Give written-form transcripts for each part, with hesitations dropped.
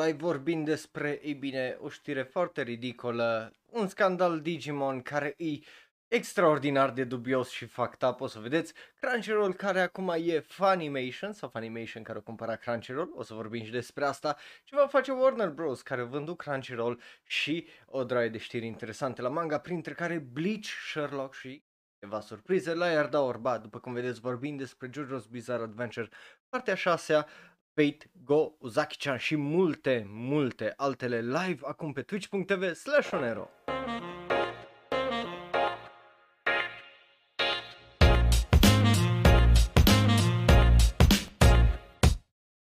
Live vorbind despre, ei bine, o știre foarte ridicolă, un scandal Digimon care e extraordinar de dubios și fucked up, o să vedeți. Crunchyroll, care acum e Funimation, sau Funimation care o cumpăra Crunchyroll, o să vorbim și despre asta. Ce va face Warner Bros. Care vându Crunchyroll și o draie de știri interesante la manga, printre care Bleach, Sherlock și ceva surprize la iar da orba, după cum vedeți vorbind despre JoJo's Bizarre Adventure, partea 6-a, Fate, Go, Uzaki-chan și multe altele live acum pe twitch.tv/onero.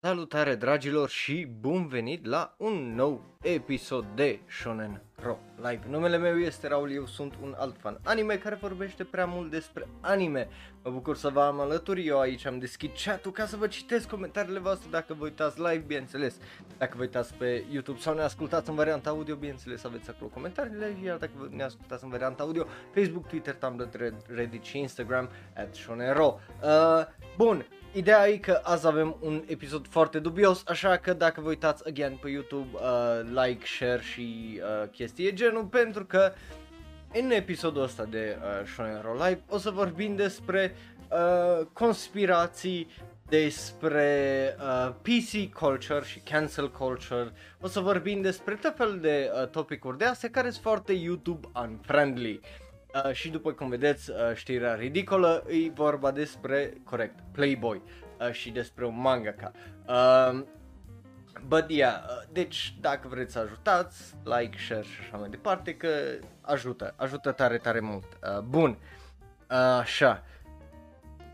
Salutare dragilor și bun venit la un nou episod de Shonen Ro Live. Numele meu este Raul, eu sunt un alt fan anime care vorbește prea mult despre anime. Mă bucur să vă am alături, eu aici am deschis chat-ul ca să vă citesc comentariile voastre dacă vă uitați live, bineînțeles. Dacă vă uitați pe YouTube sau ne ascultați în varianta audio, bineînțeles aveți acolo comentariile, iar dacă ne ascultați în varianta audio, Facebook, Twitter, Tumblr, Reddit și Instagram @shonenro. Bun. Ideea e că azi avem un episod foarte dubios, așa că dacă vă uitați again pe YouTube, like, share și chestii de genul, pentru că în episodul ăsta de Shonen Ro Live o să vorbim despre conspirații, despre PC culture și cancel culture, o să vorbim despre tot fel de topicuri de astea care sunt foarte YouTube unfriendly. Și după cum vedeți, știrea ridicolă, e vorba despre, corect, Playboy și despre un mangaka. But yeah, deci dacă vreți să ajutați, like, share și așa mai departe, că ajută tare mult. Bun, așa.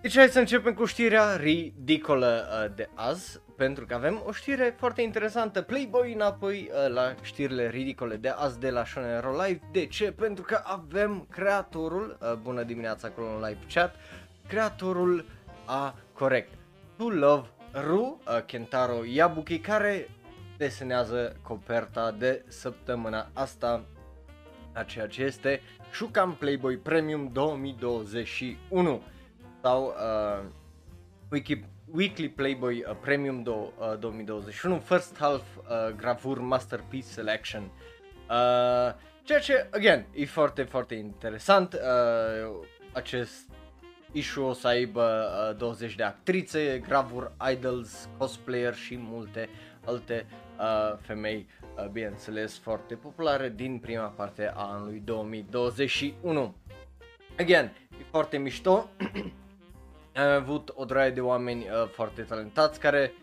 Deci hai să începem cu știrea ridicolă de azi, pentru că avem o știre foarte interesantă. Playboy înapoi la știrile ridicole de azi de la Shonen Ro Live. De ce? Pentru că avem creatorul, bună dimineața acolo în live chat, creatorul a, corect, To Love Ru, Kentaro Yabuki, care desenează coperta de săptămâna asta, a ceea ce este Shukan Playboy Premium 2021 sau Weekly Playboy Premium 2021 First Half Gravure Masterpiece Selection, ceea ce, again, e foarte interesant. Acest issue o să aibă 20 de actrițe, gravuri, idols, cosplayer și multe alte femei, bineînțeles, foarte populare din prima parte a anului 2021. Again, e foarte mișto. Am avut o draie de oameni foarte talentați care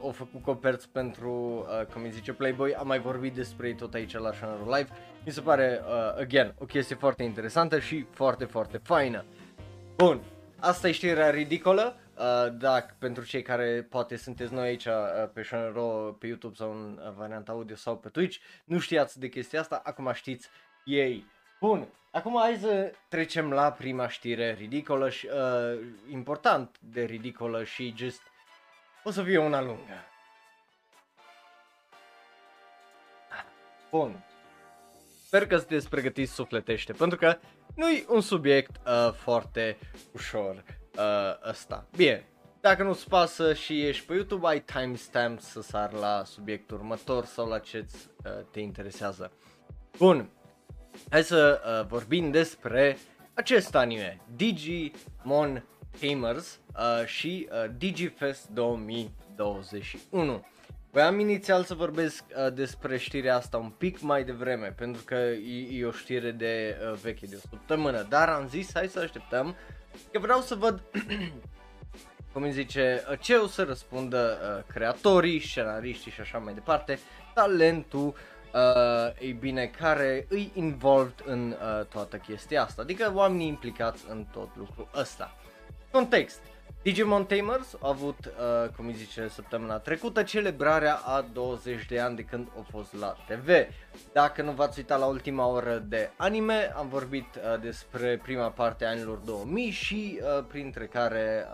au făcut coperți pentru, cum îi zice, Playboy. Am mai vorbit despre ei tot aici la Shonen Ro Live. Mi se pare, again, o chestie foarte interesantă și foarte faină. Bun, asta e știrea ridicolă. Dacă pentru cei care poate sunteți noi aici pe Shonen Ro, pe YouTube sau în varianta audio sau pe Twitch, nu știați de chestia asta, acum știți ei. Bun, acum hai să trecem la prima știre ridicolă și important de ridicolă și just o să fie una lungă. Bun, sper că sunteți pregătiți sufletește, pentru că nu-i un subiect foarte ușor ăsta. Bine, dacă nu-ți pasă și ești pe YouTube, ai timestamp să sar la subiectul următor sau la ce-ți te interesează. Bun. Hai să vorbim despre acest anime, Digimon Tamers și Digifest 2021. Voiam inițial să vorbesc despre știrea asta un pic mai devreme, pentru că e o știre de veche, de o săptămână, dar am zis hai să așteptăm, că vreau să văd, cum îi zice, ce o să răspundă creatorii, scenariștii și așa mai departe, talentul, ei bine, care îi involved în toată chestia asta, adică oamenii implicați în tot lucrul ăsta. Context: Digimon Tamers a avut, cum îi zice, săptămâna trecută celebrarea a 20 de ani de când a fost la TV. Dacă nu v-ați uitat la ultima oră de anime, am vorbit despre prima parte a anilor 2000 și printre care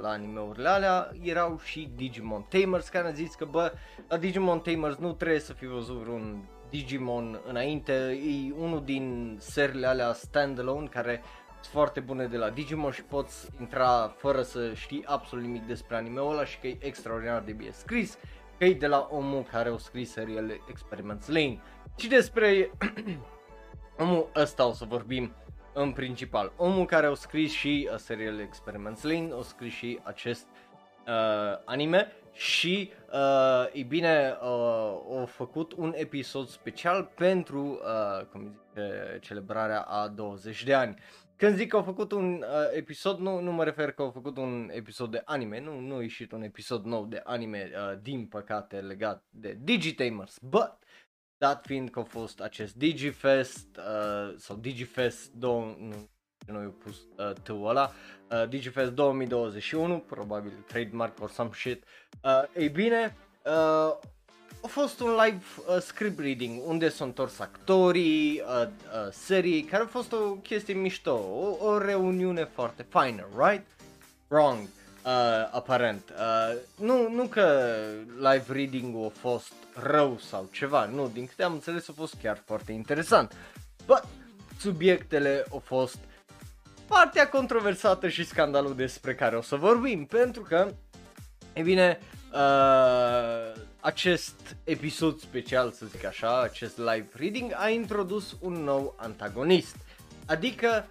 la animeurile alea erau și Digimon Tamers, care ne-a zis că bă, la Digimon Tamers nu trebuie să fi văzut vreun Digimon înainte, e unul din seriile alea standalone care foarte bune de la Digimon și poți intra fără să știi absolut nimic despre anime-ul ăla și că e extraordinar de bine scris, că căi de la omul care au scris serialele Experiments Lane. Și despre omul ăsta o să vorbim în principal. Omul care a scris și serialele Experiments Lane, a scris și acest anime și ei bine a făcut un episod special pentru cum zice, celebrarea a 20 de ani. Când zic că au făcut un episod, nu mă refer că au făcut un episod de anime, nu a ieșit un episod nou de anime, din păcate, legat de Digitamers, but dat fiind că a fost acest Digifest, sau Digifest 2, nu i-a pus tu ăla, Digifest 2021, probabil trademark or some shit, ei bine, a fost un live script reading unde s-au întors actorii serii, care a fost o chestie mișto, o reuniune foarte faină, right? Wrong, aparent. Nu că live reading-ul a fost rău sau ceva, nu, din câte am înțeles a fost chiar foarte interesant. But subiectele au fost partea controversată și scandalul despre care o să vorbim, pentru că, e bine, acest episod special, să zic așa, acest live reading a introdus un nou antagonist, adică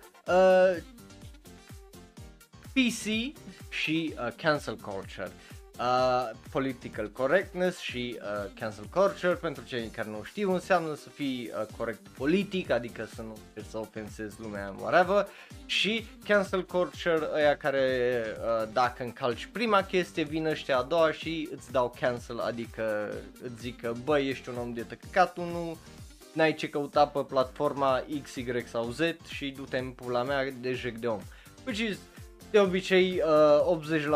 PC și cancel culture, political correctness și cancel culture. Pentru cei care nu știu, înseamnă să fii corect politic, adică să nu să ofensezi lumea, whatever, și cancel culture ăia care dacă încalci prima chestie vin ăștia a doua și îți dau cancel, adică îți zic că bă, ești un om de tăcăcat, nu n-ai ce căuta pe platforma X, Y sau Z și du-te în pula mea de jec de om, which is de obicei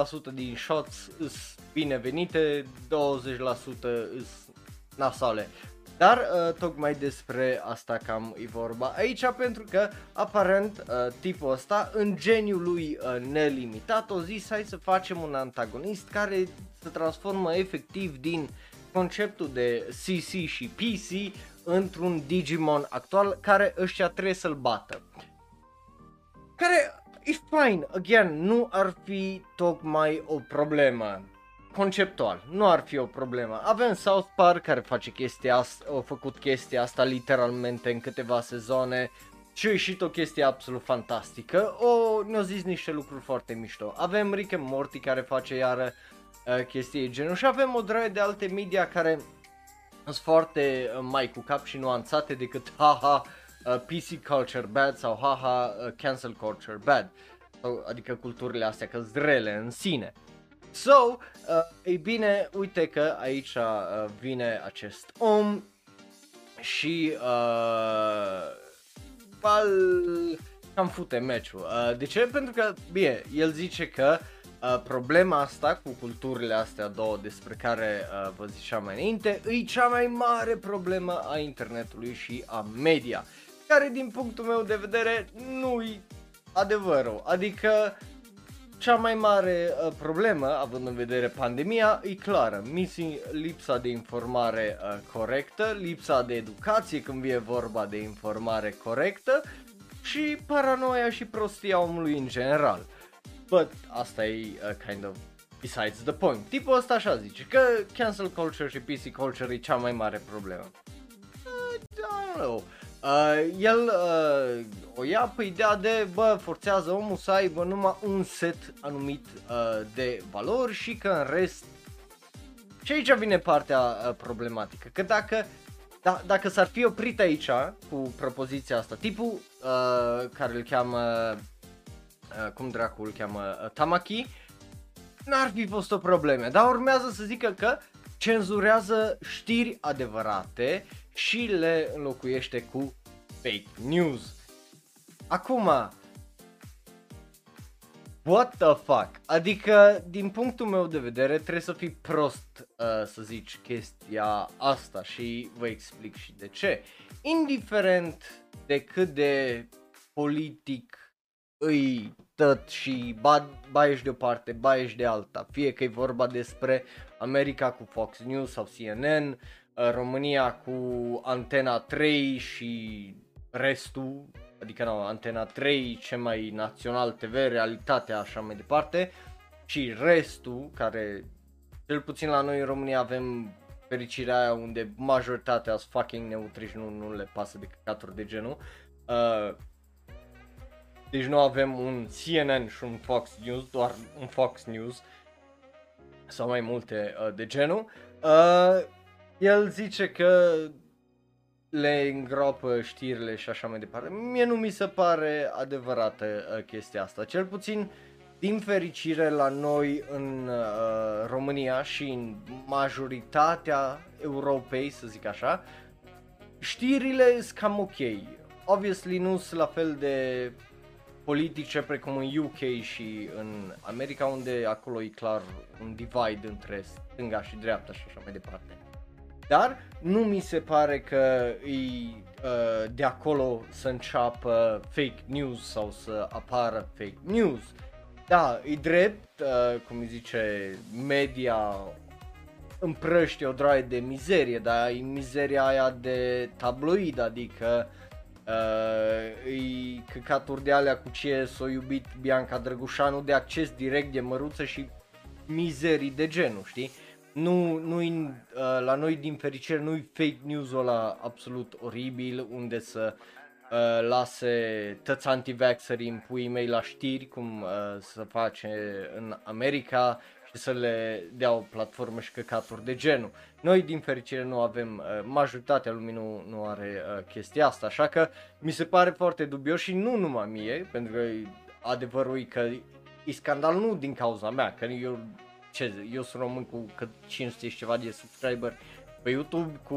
80% din shots îs binevenite, 20% îs nasale. Dar tocmai despre asta cam e vorba aici, pentru că aparent tipul ăsta, în geniul lui nelimitat, o zis hai să facem un antagonist care se transformă efectiv din conceptul de CC și PC într-un Digimon actual care ăștia trebuie să-l bată. Care... It's fine, again, nu ar fi tocmai o problemă, conceptual, nu ar fi o problemă. Avem South Park care face chestia asta, au făcut chestia asta literalmente în câteva sezoane și a ieșit o chestie absolut fantastică, ne-au zis niște lucruri foarte mișto. Avem Rick and Morty care face iară chestii genul și avem o draie de alte media care sunt foarte mai cu cap și nuanțate decât haha. PC culture bad sau haha cancel culture bad, adică culturile astea că-s rele în sine. So, ei bine, uite că aici vine acest om și cam fute meciul. De ce? Pentru că, bine, el zice că problema asta cu culturile astea două despre care vă ziceam mai înainte e cea mai mare problemă a internetului și a media, care din punctul meu de vedere nu-i adevărul, adică cea mai mare problemă, având în vedere pandemia, e clară, lipsa de informare corectă, lipsa de educație când vine vorba de informare corectă și paranoia și prostia omului în general. But asta e kind of besides the point. Tipul ăsta așa zice că cancel culture și PC culture e cea mai mare problemă. I don't know. El o ia pe ideea de bă, forțează omul să aibă numai un set anumit de valori și că în rest... Și aici vine partea problematică, că dacă s-ar fi oprit aici cu propoziția asta, tipul care îl cheamă, cum dracu îl cheamă, Tamaki, n-ar fi fost o problemă, dar urmează să zică că cenzurează știri adevărate și le înlocuiește cu fake news. Acum, what the fuck? Adică, din punctul meu de vedere, trebuie să fii prost să zici chestia asta și vă explic și de ce. Indiferent de cât de politic îi tot și ba ești de o parte, ba ești de alta, fie că e vorba despre America cu Fox News sau CNN, România cu Antena 3 și restul, adică Antena 3, ce mai național TV, Realitatea, așa mai departe, și restul care Cel puțin la noi în România avem fericirea aia unde majoritatea sunt fucking neutrici, nu le pasă de căcaturi de genul. Deci nu avem un CNN și un Fox News, doar un Fox News sau mai multe de genul. El zice că le îngropă știrile și așa mai departe. Mie nu mi se pare adevărată chestia asta, cel puțin din fericire la noi în România și în majoritatea Europei, să zic așa, știrile sunt cam ok. Obviously nu sunt la fel de politice precum în UK și în America, unde acolo e clar un divide între stânga și dreapta și așa mai departe. Dar nu mi se pare că îi de acolo să înceapă fake news sau să apară fake news. Da, e drept, cum îi zice, media împrăște o draie de mizerie, dar e mizeria aia de tabloid, adică e căcaturi de alea cu ce s-o iubit Bianca Drăgușanu, de acces direct, de măruță și mizerii de genul, știi? Nu, la noi din fericire nu-i fake news-ul ăla absolut oribil unde să lase tăți anti-vaxxerii în puii mei la știri, cum se face în America, și să le dea o platformă și căcaturi de genul. Noi din fericire nu avem, majoritatea lumii nu are chestia asta, așa că mi se pare foarte dubios și nu numai mie, pentru că adevărul e că e scandal nu din cauza mea, că eu sunt român cu 500 și ceva de subscriberi pe YouTube, cu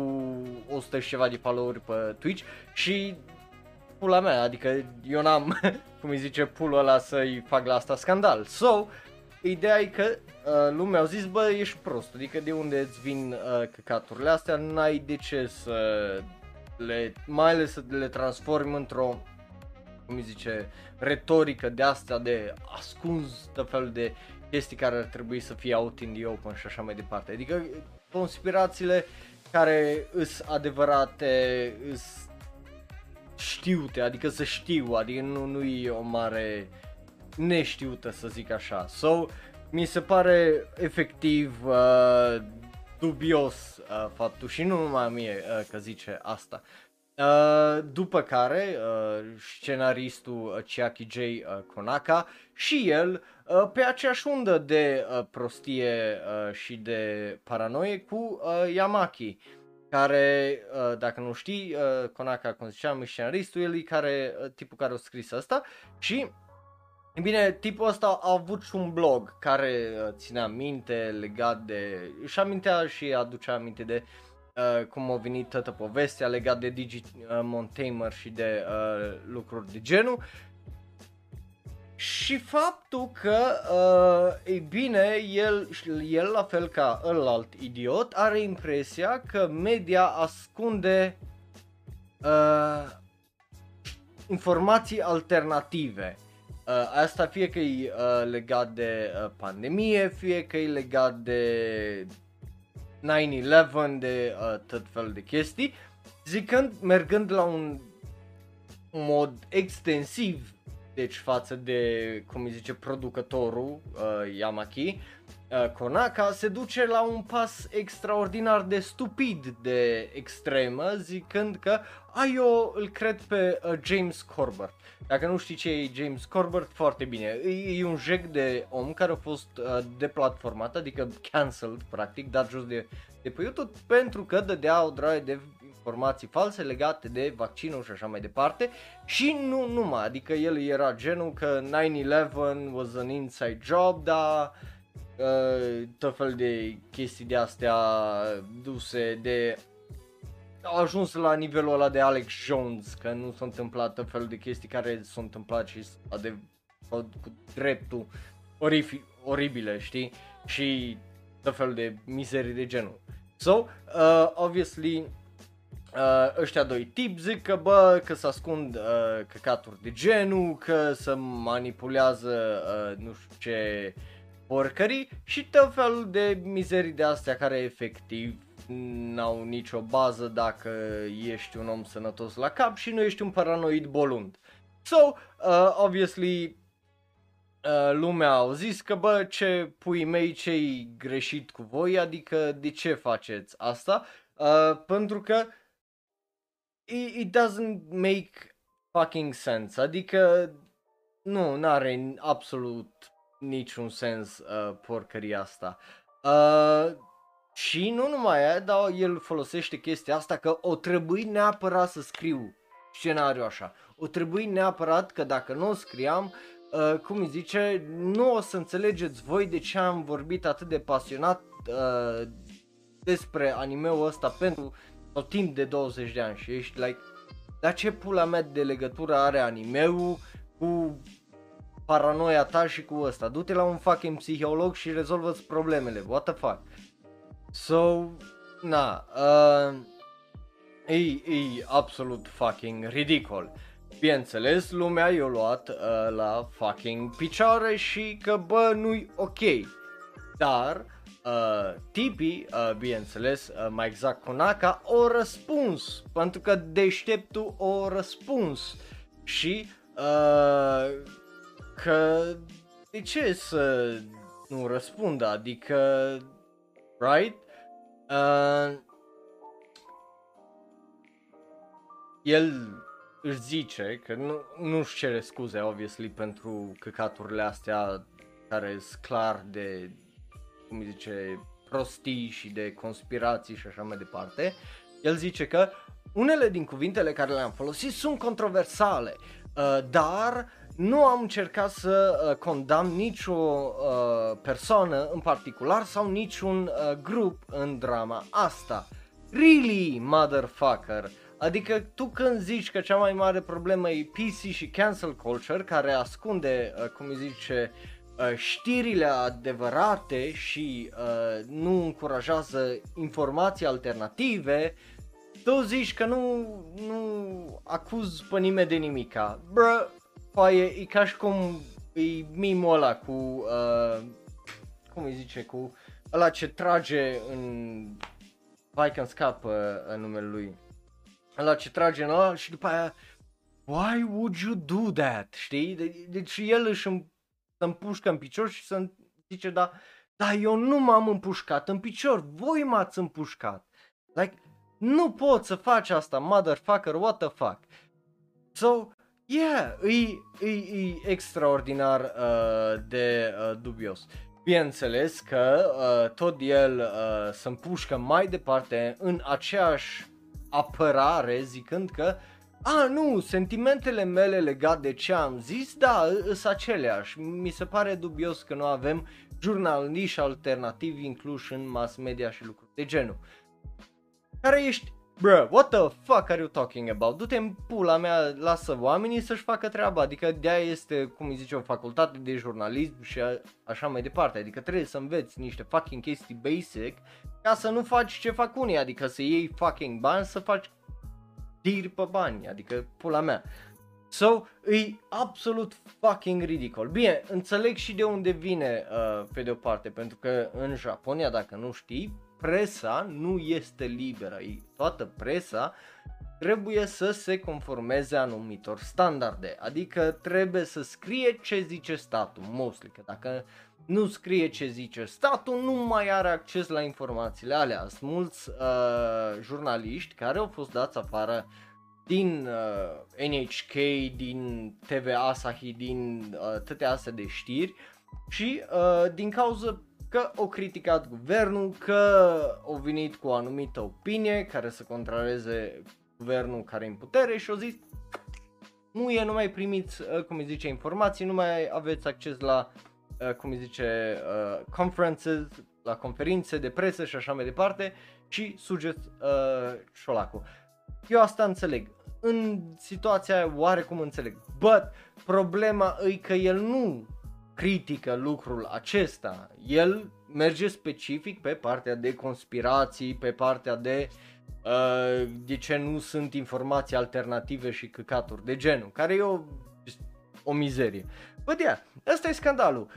100 și ceva de follow-uri pe Twitch și pula mea, adică eu n-am, cum îi zice, pulul ăla să-i fac la asta scandal. So, ideea e că lumea au zis, bă, ești prost, adică de unde îți vin căcaturile astea, n-ai de ce să le, mai ales să le transformi într-o, cum îi zice, retorică de astea de ascuns, de fel de chestii care ar trebui să fie out in the open și așa mai departe. Adică conspirațiile care îs adevărate, îs știute, adică să știu, adică nu e o mare neștiută, să zic așa. So, mi se pare efectiv dubios faptul și nu numai mie că zice asta. După care scenaristul Chiaki J. Konaka și el pe aceeași undă de prostie și de paranoie cu Yamaki, care, dacă nu știi, Konaka, cum ziceam, e scenaristul, el e care, tipul care a scris asta și, bine, tipul ăsta a avut și un blog care ținea minte legat de, își amintea și aducea aminte de cum a venit toată povestea legat de Digimon Tamers și de lucruri de genul. Și faptul că, ei bine, el la fel ca ălalt idiot, are impresia că media ascunde informații alternative. Asta fie că e legat de pandemie, fie că e legat de 9/11, de tot fel de chestii, mergând la un mod extensiv, deci față de, cum îi zice, producătorul Yamaki, Konaka, se duce la un pas extraordinar de stupid, de extremă, zicând că eu îl cred pe James Corbett. Dacă nu știi ce e James Corbett, foarte bine, e un jec de om care a fost deplatformat, adică cancelled, practic, dat jos de pe YouTube, pentru că dădea o draie de informații false legate de vaccinul și așa mai departe și nu numai, adică el era genul că 9/11 was an inside job, dar tot fel de chestii de astea duse de, au ajuns la nivelul ăla de Alex Jones, că nu s-a întâmplat tot fel de chestii care s-au întâmplat și cu dreptul oribile, știi, și tot fel de mizerii de genul. So, obviously, ăștia doi tipi zic că, bă, că se ascund căcaturi de genul, că se manipulează nu știu ce porcării și tot felul de mizerii de astea care efectiv n-au nicio bază dacă ești un om sănătos la cap și nu ești un paranoid bolund. So, obviously, lumea au zis că bă, ce pui mei, ce-i greșit cu voi, adică de ce faceți asta? Pentru că it doesn't make fucking sense, adică nu, n-are absolut niciun sens porcăria asta. Și nu numai aia, dar el folosește chestia asta că o trebuie neapărat să scriu scenariul așa. O trebuie neapărat că dacă nu o scriam, cum îi zice, nu o să înțelegeți voi de ce am vorbit atât de pasionat despre anime-ul ăsta pentru o timp de 20 de ani și ești like, dar ce pula mea de legătură are anime-ul cu paranoia ta și cu ăsta? Du-te la un fucking psiholog și rezolvă-ți problemele, what the fuck? So, na, e absolut fucking ridicol. Bineînțeles, lumea i-a luat la fucking picioare și că bă, nu-i ok. Dar tipii, bineînțeles, mai exact Konaka, o răspuns, pentru că deșteptul o răspuns și că de ce să nu răspundă, adică, right? El își zice că nu-și cere scuze, obviously, pentru căcaturile astea care sunt clar de, cum îi zice, prostii și de conspirații și așa mai departe. El zice că unele din cuvintele care le-am folosit sunt controversale, dar nu am încercat să condamn nicio persoană în particular sau niciun grup în drama asta. Really, motherfucker! Adică tu când zici că cea mai mare problemă e PC și cancel culture care ascunde, cum îi zice, știrile adevărate și nu încurajează informații alternative, tu zici că nu acuzi pe nimeni de nimica. Bro, e ca și cum e mimul ăla cu, cum îi zice, cu ăla ce trage în, vai că-mi scapă numele lui. Ăla ce trage în ăla și după aia, why would you do that, știi? Deci el își împușcă în picior și să zice, da, eu nu m-am împușcat în picior, voi m-ați împușcat. Like, nu pot să faci asta, motherfucker, what the fuck? So, yeah, e extraordinar de dubios. Bineînțeles că tot el se împușcă mai departe în aceeași apărare, zicând că nu, sentimentele mele legate de ce am zis, da, sunt aceleași. Mi se pare dubios că nu avem jurnaliști alternativi incluși în mass media și lucruri de genul. Care ești? Bro, what the fuck are you talking about? Du-te în pula mea, lasă oamenii să-și facă treaba, adică de-aia este, cum îi zice, o facultate de jurnalism și așa mai departe, adică trebuie să înveți niște fucking chestii basic ca să nu faci ce fac unii, adică să iei fucking bani, să faci tiri pe bani, adică pula mea. So, e absolut fucking ridicol. Bine, înțeleg și de unde vine pe de o parte, pentru că în Japonia, dacă nu știi, presa nu este liberă, toată presa trebuie să se conformeze anumitor standarde, adică trebuie să scrie ce zice statul, mostly, că dacă nu scrie ce zice statul nu mai are acces la informațiile alea. Sunt mulți jurnaliști care au fost dați afară din NHK, din TV Asahi, din toate astea de știri și din cauză că au criticat guvernul, că au venit cu o anumită opinie care să contrareze guvernul care e în putere și au zis nu mai primiți, cum îi zice, informații, nu mai aveți acces la, cum îi zice, conferences, la conferințe de presă și așa mai departe și sugeți șolacul. Eu asta înțeleg. În situația aia oarecum înțeleg. But problema e că el nu critică lucrul acesta, el merge specific pe partea de conspirații, pe partea de ce nu sunt informații alternative și căcaturi de genul, care e o mizerie. Bă, dea, ăsta e scandalul,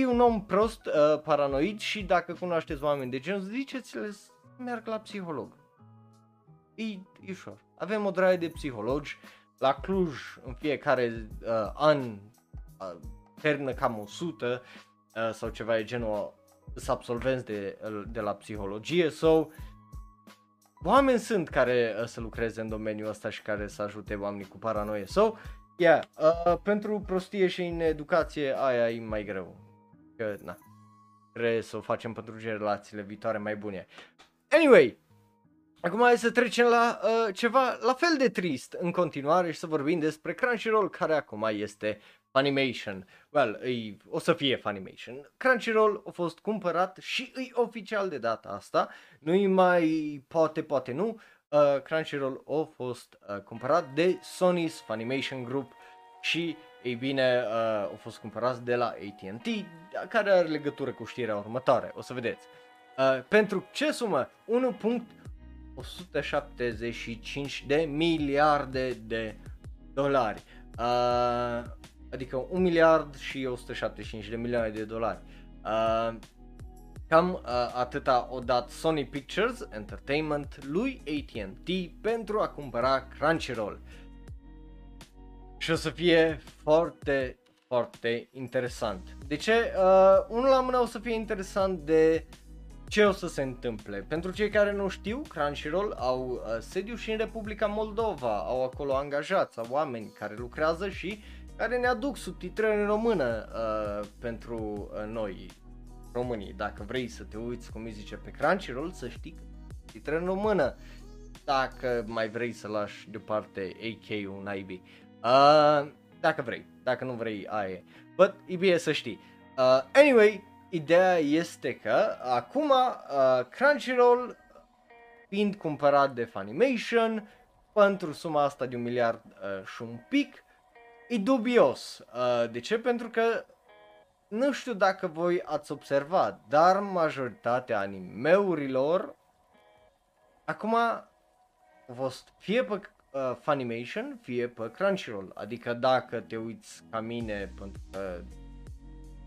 e un om prost, paranoid și dacă cunoașteți oameni de genul, ziceți-le să meargă la psiholog. E ușor, avem o draie de psihologi la Cluj în fiecare an, internă cam 100 sau ceva de genul, sunt absolvenți de la psihologie sau oameni sunt care să lucreze în domeniul ăsta și care să ajute oamenii cu paranoie sau pentru prostie și în educație aia e mai greu, că na, trebuie să o facem pentru relațiile viitoare mai bune. Anyway, acum hai să trecem la ceva la fel de trist în continuare și să vorbim despre Crunchyroll, care acum este Funimation. O să fie Funimation. Crunchyroll a fost cumpărat și e oficial de data asta, nu-i mai poate nu. Crunchyroll a fost cumpărat de Sony's Funimation Group și ei bine a fost cumpărat de la AT&T, care are legătură cu știrea următoare, o să vedeți. Pentru ce sumă? 1,175 de miliarde de dolari. Adică 1 miliard și 175 de milioane de dolari. Cam atâta o dat Sony Pictures Entertainment lui AT&T pentru a cumpăra Crunchyroll. Și o să fie foarte, foarte interesant. De ce? Unul la mână o să fie interesant de ce o să se întâmple. Pentru cei care nu știu, Crunchyroll au sediu și în Republica Moldova, au acolo angajați, au oameni care lucrează și care ne aduc subtitrări în română pentru noi românii. Dacă vrei să te uiți, cum îi zice, pe Crunchyroll, să știi că subtitrări în română. Dacă mai vrei să lași deoparte AK-ul naibii. Dacă vrei, dacă nu vrei, aia e. But e bine să știi. Anyway, ideea este că acum Crunchyroll, fiind cumpărat de Funimation pentru suma asta de 1 miliard și un pic, e dubios. De ce? Pentru că nu știu dacă voi ați observat, dar majoritatea animeurilor acum au fost fie pe Funimation, fie pe Crunchyroll. Adică dacă te uiți ca mine, pentru că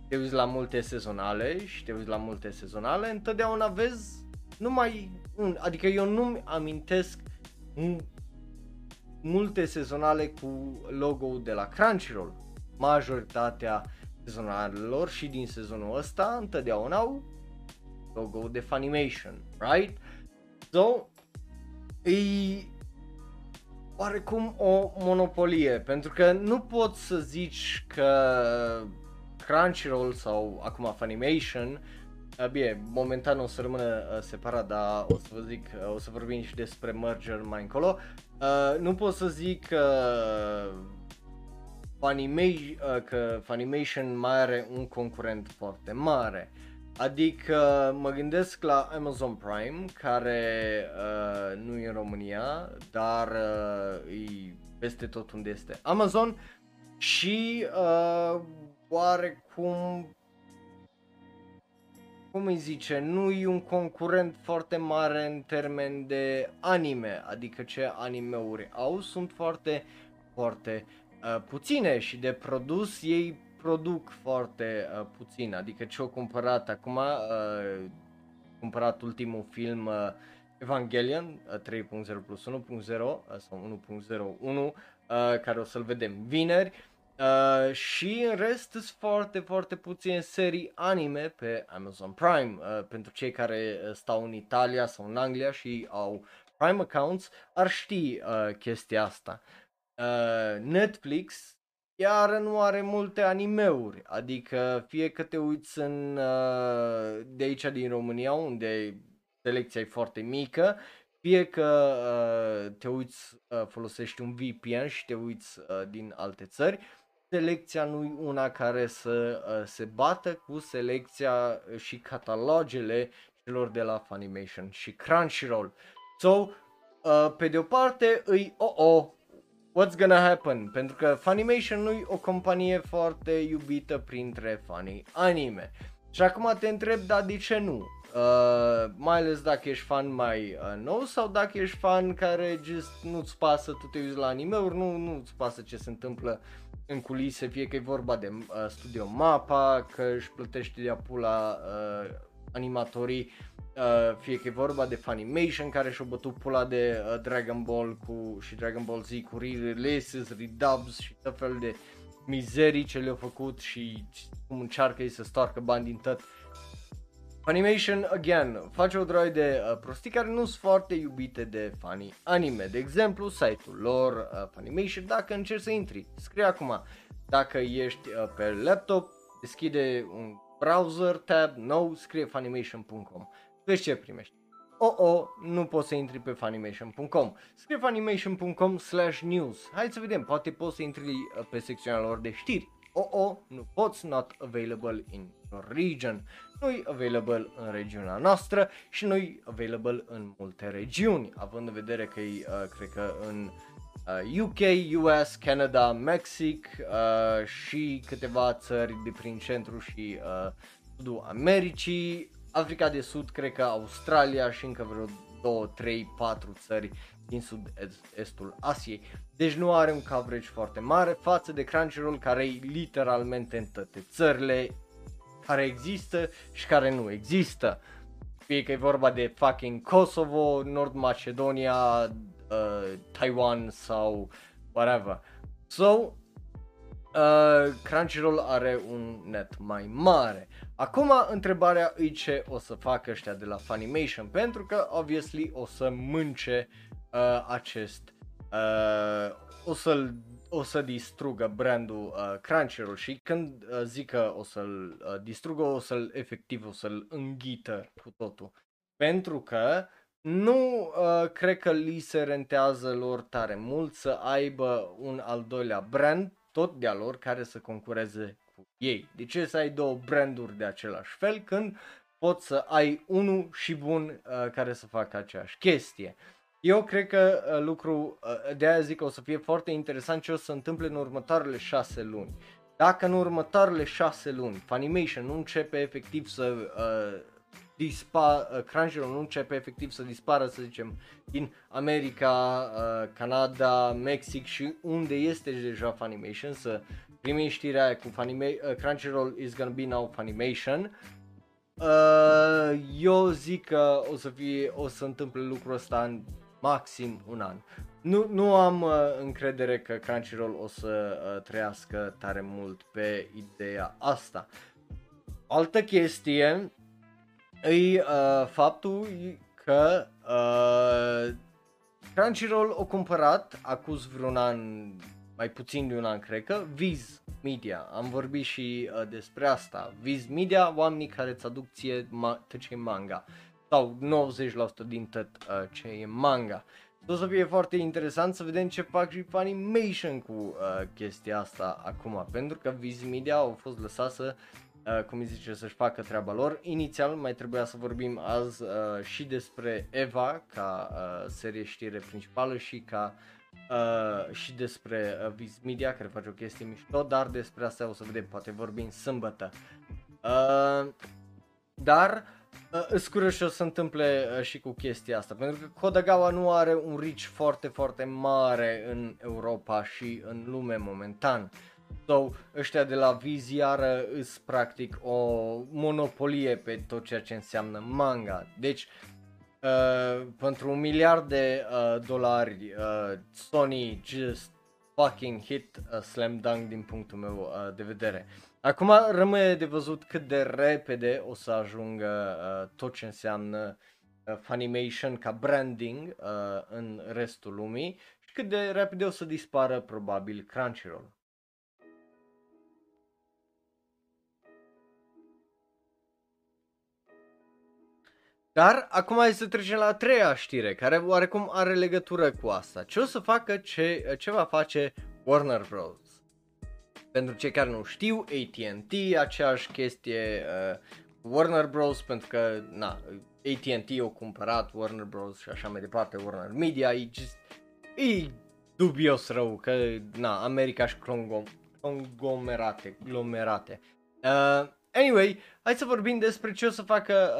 te uiți la multe sezonale și te uiți la multe sezonale, întotdeauna vezi numai un, adică eu nu-mi amintesc multe sezonale cu logo-ul de la Crunchyroll. Majoritatea sezonalelor și din sezonul ăsta întotdeauna au logo-ul de Funimation, right? So, e oarecum o monopolie, pentru că nu poți să zici că Crunchyroll sau acum Funimation, bine, momentan o să rămână separat, dar o să vă zic, o să vorbim și despre merger mai încolo. Nu pot să zic că Funimation mai are un concurent foarte mare. Adică mă gândesc la Amazon Prime, care nu e în România, dar e peste tot unde este Amazon și oarecum, cum îi zice, nu e un concurent foarte mare în termen de anime, adică ce animeuri au sunt foarte, foarte puține și de produs ei produc foarte puțin, adică ce au cumpărat acum, cumpărat ultimul film Evangelion 3.0+1.0 sau 1.01, care o să-l vedem vineri. Și în rest sunt foarte, foarte puține serii anime pe Amazon Prime. Pentru cei care stau în Italia sau în Anglia și au Prime accounts, ar ști chestia asta. Netflix iar nu are multe animeuri, adică fie că te uiți în, de aici din România, unde selecția e foarte mică, fie că te uiți, folosești un VPN și te uiți din alte țări, selecția nu e una care să se bată cu selecția și catalogele celor de la Funimation și Crunchyroll. So, pe de o parte îi what's gonna happen? Pentru că Funimation nu e o companie foarte iubită printre fanii anime. Și acum te întreb, dar de ce nu? Mai ales dacă ești fan mai nou sau dacă ești fan care just nu-ți pasă, tu te uiți la anime-uri, nu-ți pasă ce se întâmplă în culise, fie că e vorba de Studio Mapa, că își plătește de-a pula animatorii, fie că e vorba de Funimation care și-a bătut pula de Dragon Ball și Dragon Ball Z cu re-releases, redubs și tot fel de mizerii ce le-au făcut și cum încearcă ei să stoarcă bani din tot. Funimation, again, face o droaie de prostii care nu sunt foarte iubite de fanii anime. De exemplu, site-ul lor, Funimation, dacă încerci să intri, scrie acum. Dacă ești pe laptop, deschide un browser tab nou, scrie funimation.com. Vezi ce primești. Nu poți să intri pe funimation.com. Scrie funimation.com/news. Hai să vedem, poate poți să intri pe secțiunea lor de știri. Nu poți, not available in your region. Nu-i available în regiunea noastră și nu-i available în multe regiuni, având în vedere că e, cred că în UK, US, Canada, Mexic și câteva țări de prin centru și sudul Americii, Africa de Sud, cred că Australia și încă vreo 2, 3, 4 țări din sud-estul Asiei. Deci nu are un coverage foarte mare față de Crunchyroll, care e literalmente în toate țările care există și care nu există. Fie că e vorba de fucking Kosovo, Nord Macedonia, Taiwan sau whatever. So, Crunchyroll are un net mai mare. Acum întrebarea e ce o să facă ăștia de la Funimation, pentru că obviously o să mânce acest, o să distrugă brandul Crunchyroll și când zic că o să-l distrugă, o să-l înghită cu totul, pentru că nu cred că li se rentează lor tare mult să aibă un al doilea brand tot de-a lor care să concureze cu ei. De ce să ai două branduri de același fel când poți să ai unul și bun care să facă aceeași chestie? Eu cred că de-aia zic că o să fie foarte interesant ce o să se întâmple în următoarele 6 luni. Dacă în următoarele 6 luni Funimation nu începe efectiv să Crunchyroll nu începe efectiv să dispară, să zicem, din America, Canada, Mexic și unde este deja Funimation, să primim știrea aia cu Crunchyroll is gonna be now Funimation. Eu zic că o să întâmple lucrul ăsta în maxim un an. Nu am încredere că Crunchyroll o să trăiască tare mult pe ideea asta. Altă chestie e faptul că Crunchyroll a cumpărat acuz vreun an, mai puțin de un an cred că, Viz Media. Am vorbit și despre asta. Viz Media, oamenii care îți aduc ție tot ce e manga sau 90% din tot ce e manga. O să fie foarte interesant să vedem ce fac și Funimation cu chestia asta acum, pentru că Viz Media au fost lăsat să să-și facă treaba lor. Inițial mai trebuia să vorbim azi și despre Eva ca serie știre principală și ca și despre Viz Media, care face o chestie mișto, dar despre asta o să vedem, poate vorbim sâmbătă. Dar îți curios ce o să se întâmple și cu chestia asta, pentru că Kodagawa nu are un reach foarte, foarte mare în Europa și în lume momentan. So, ăștia de la Viz iară îs practic o monopolie pe tot ceea ce înseamnă manga. Deci pentru $1 miliard Sony just fucking hit slam dunk din punctul meu de vedere. Acum rămâne de văzut cât de repede o să ajungă tot ce înseamnă Funimation ca branding în restul lumii și cât de repede o să dispară probabil Crunchyroll. Dar acum hai să trecem la a treia știre, care oarecum are legătură cu asta. Ce va face Warner Bros. Pentru cei care nu știu, AT&T, aceeași chestie cu Warner Bros. Pentru că AT&T a cumpărat Warner Bros. Și așa mai departe, Warner Media, e dubios rău, că America și conglomerate. Anyway, hai să vorbim despre ce o să facă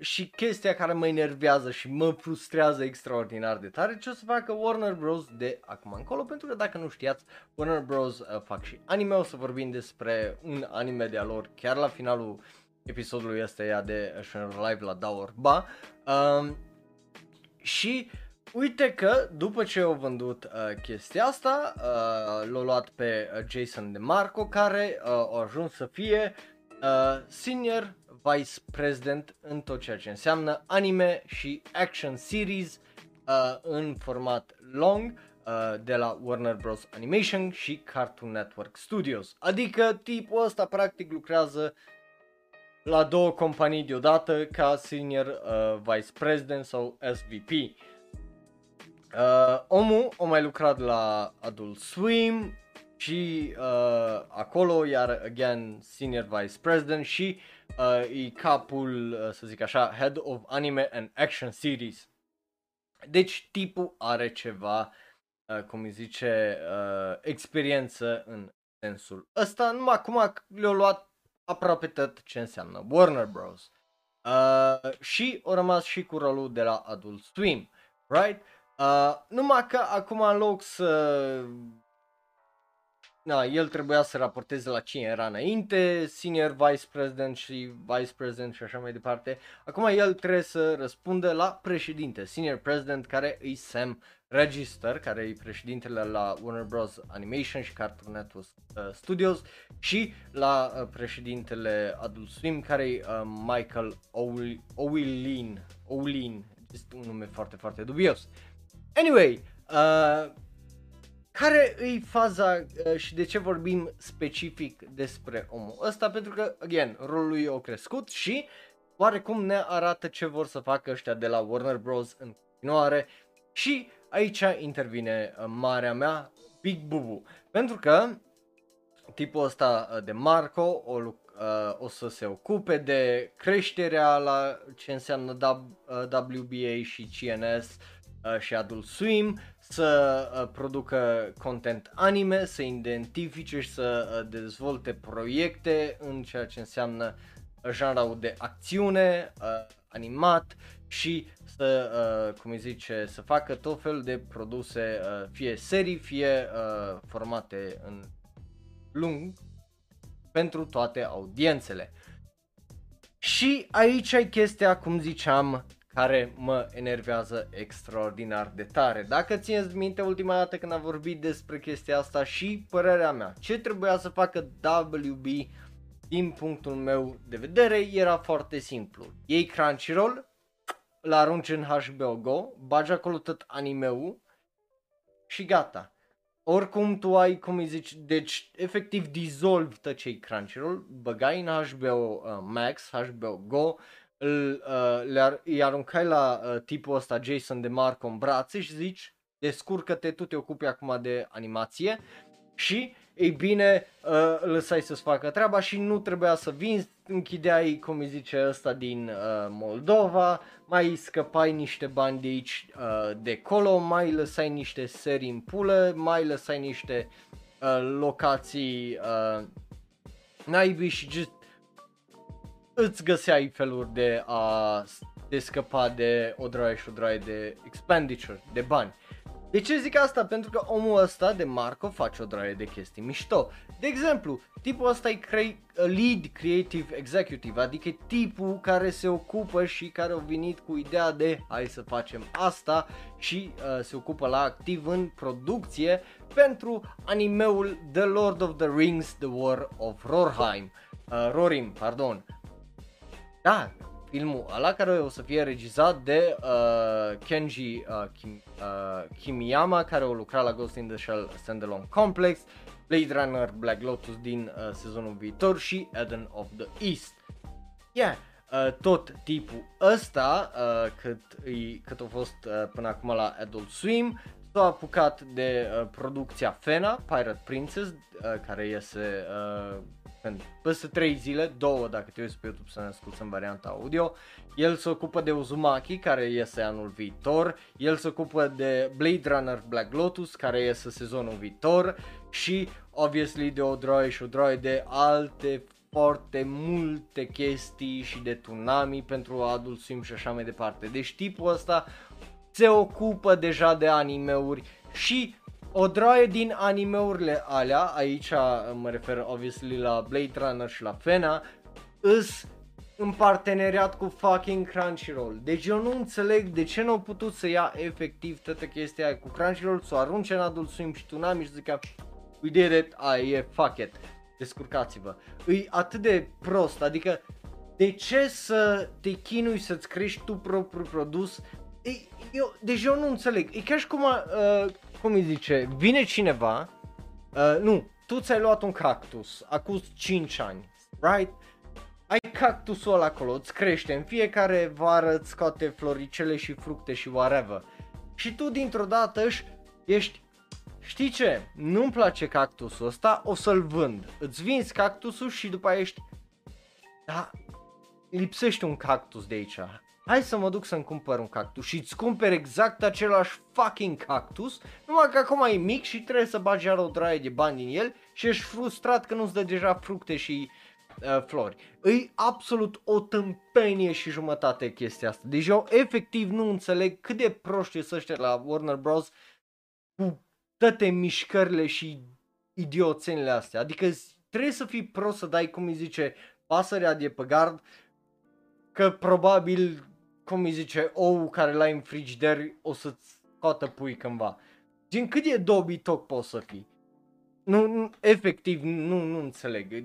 și chestia care mă enervează și mă frustrează extraordinar de tare, ce o să facă Warner Bros. De acum încolo, pentru că dacă nu știați, Warner Bros. Fac și anime. O să vorbim despre un anime de-a lor chiar la finalul episodului ăsta de Live la Da Orba. Și Uite că după ce au vândut chestia asta, l-au luat pe Jason DeMarco, care a ajuns să fie senior vice president în tot ceea ce înseamnă anime și action series în format long de la Warner Bros. Animation și Cartoon Network Studios. Adică tipul ăsta practic lucrează la două companii deodată ca senior vice president sau SVP. Omul a mai lucrat la Adult Swim și acolo, iar again senior vice president și e capul, să zic așa, head of anime and action series. Deci tipul are ceva, cum îi zice, experiență în sensul ăsta, numai acum le-au luat aproape tot ce înseamnă Warner Bros. Și au rămas și cu rolul de la Adult Swim, right? Numai că acum în loc să... el trebuia să raporteze la cine era înainte, senior vice president și vice president și așa mai departe. Acum el trebuie să răspundă la președinte, senior president, care e Sam Register, care e președintele la Warner Bros. Animation și Cartoon Network Studios, și la președintele Adult Swim, care e Michael Ouline. Este un nume foarte, foarte dubios. Anyway, care e faza și de ce vorbim specific despre omul ăsta? Pentru că, again, rolul lui a crescut și oarecum ne arată ce vor să facă ăștia de la Warner Bros. În continuare. Și aici intervine marea mea, Big Bubu. Pentru că tipul ăsta de Marco o să se ocupe de creșterea la ce înseamnă WBA și CNS și Adult Swim, să producă content anime, să identifice și să dezvolte proiecte în ceea ce înseamnă genreul de acțiune, animat, și să, cum îi zice, să facă tot felul de produse, fie serii, fie formate în lung, pentru toate audiențele. Și aici e chestia, cum ziceam, care mă enervează extraordinar de tare. Dacă țineți minte ultima dată când am vorbit despre chestia asta și părerea mea, ce trebuia să facă WB din punctul meu de vedere era foarte simplu. Ei Crunchyroll, l-arunci în HBO Go, bagi acolo tot anime-ul și gata. Oricum tu ai, cum îi zici, deci efectiv dizolvi tot ce-i Crunchyroll, băgai în HBO Max, HBO Go, îi aruncai la tipul ăsta Jason DeMarco în brațe și zici descurcă-te, tu te ocupi acum de animație și ei bine lăsai să-ți facă treaba și nu trebuia să vinzi, închideai, cum îi zice ăsta, din Moldova, mai scăpai niște bani de aici, de colo, mai lăsai niște serii în pulă, mai lăsai niște locații naibii și just îți găseai feluri de a te scăpa de o droaie și o droaie de expenditure, de bani. De ce zic asta? Pentru că omul ăsta de Marco face o droaie de chestii mișto. De exemplu, tipul ăsta e lead creative executive, adică tipul care se ocupă și care a venit cu ideea de hai să facem asta și se ocupă la activ în producție pentru animeul The Lord of the Rings: The War of Rohirrim. Da, filmul ăla care o să fie regizat de Kenji Kamiyama, care o lucra la Ghost in the Shell: Standalone Complex, Blade Runner: Black Lotus din sezonul viitor și Eden of the East. Tot tipul ăsta, cât a fost până acum la Adult Swim, s-a apucat de producția Fena, Pirate Princess, care iese... peste 3 zile, 2 dacă te uiți pe YouTube să ne asculti în varianta audio. El se ocupă de Uzumaki, care iese anul viitor, el se ocupă de Blade Runner Black Lotus, care iese sezonul viitor, și obviously de o droaie și o droaie de alte foarte multe chestii și de Tsunami pentru Adult Swim și așa mai departe. Deci tipul ăsta se ocupă deja de animeuri și o droaie din animeurile alea, aici mă refer obviously la Blade Runner și la Fena, îs în parteneriat cu fucking Crunchyroll. Deci eu nu înțeleg de ce n-au putut să ia efectiv toată chestia aia cu Crunchyroll, să o arunce în Adult Swim și Tsunami și zică we did it, aia, fuck it, descurcați-vă. E atât de prost, adică de ce să te chinui să-ți crești tu propriul produs? Deci eu nu înțeleg, e ca și cum, cum îi zice, vine cineva, nu, tu ți-ai luat un cactus acum 5 ani, right? Ai cactusul ăla acolo, îți crește, în fiecare vară îți scoate floricele și fructe și whatever. Și tu dintr-o dată ești, știi ce, nu-mi place cactusul ăsta, o să-l vând. Îți vinzi cactusul și după aia ești, da, lipsește un cactus de aici. Hai să mă duc să-mi cumpăr un cactus și îți cumperi exact același fucking cactus, numai că acum e mic și trebuie să bagi iar o draie de bani din el și ești frustrat că nu-ți dă deja fructe și flori. E absolut o tâmpenie și jumătate chestia asta. Deci eu efectiv nu înțeleg cât de proști sunt ăștia la Warner Bros. Cu toate mișcările și idioțenile astea. Adică trebuie să fii prost să dai, cum îi zice, pasărea de pe gard, că probabil, cum îi zice, ou care l-ai în frigider o să-ți scoată pui cândva. Din cât e dobitoc poți să fii? Nu, efectiv, nu înțeleg.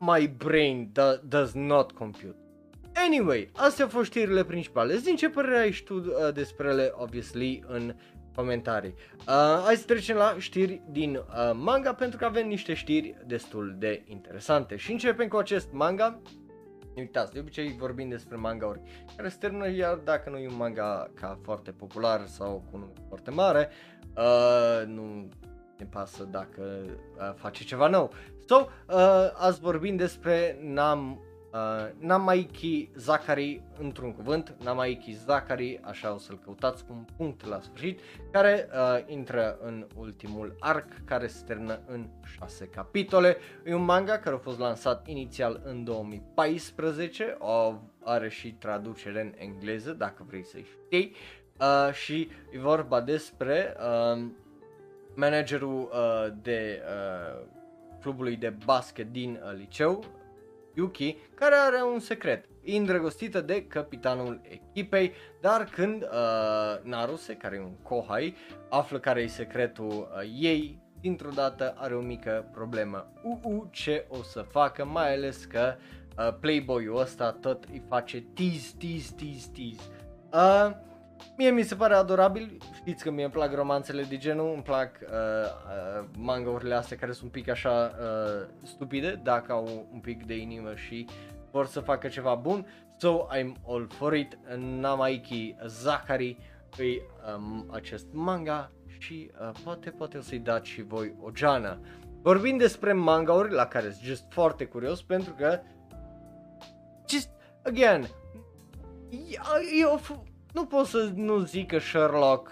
My brain does not compute. Anyway, astea au fost știrile principale. Îți din ce părere ai tu despre ele, obviously, în comentarii. Hai să trecem la știri din manga, pentru că avem niște știri destul de interesante. Și începem cu acest manga. Nu uitați, de obicei vorbim despre manga-uri care se termină, iar dacă nu e un manga ca foarte popular sau cu un nume foarte mare, nu ne pasă dacă face ceva nou. So, azi vorbim despre Namaiki Zakari, într-un cuvânt, Namaiki Zakari, așa o să-l căutați cu un punct la sfârșit, care intră în ultimul arc, care se termină în 6 capitole. E un manga care a fost lansat inițial în 2014, are și traducere în engleză, dacă vrei să-i știi, și e vorba despre managerul clubului de basket din liceu, Yuki, care are un secret. E îndrăgostită de capitanul echipei, dar când Naruse, care e un kohai, află care e secretul ei, dintr-o dată are o mică problemă. Ce o să facă, mai ales că playboy-ul ăsta tot îi face tease. Mie mi se pare adorabil, știți că mie îmi plac romanțele de genul, îmi plac manga-urile astea care sunt un pic așa stupide, dacă au un pic de inimă și vor să facă ceva bun, so I'm all for it. Namaiki Zakari e acest manga și poate o să-i dați și voi o geană. Vorbim despre manga-uri la care sunt just foarte curios, pentru că just, again, nu pot să nu zic că Sherlock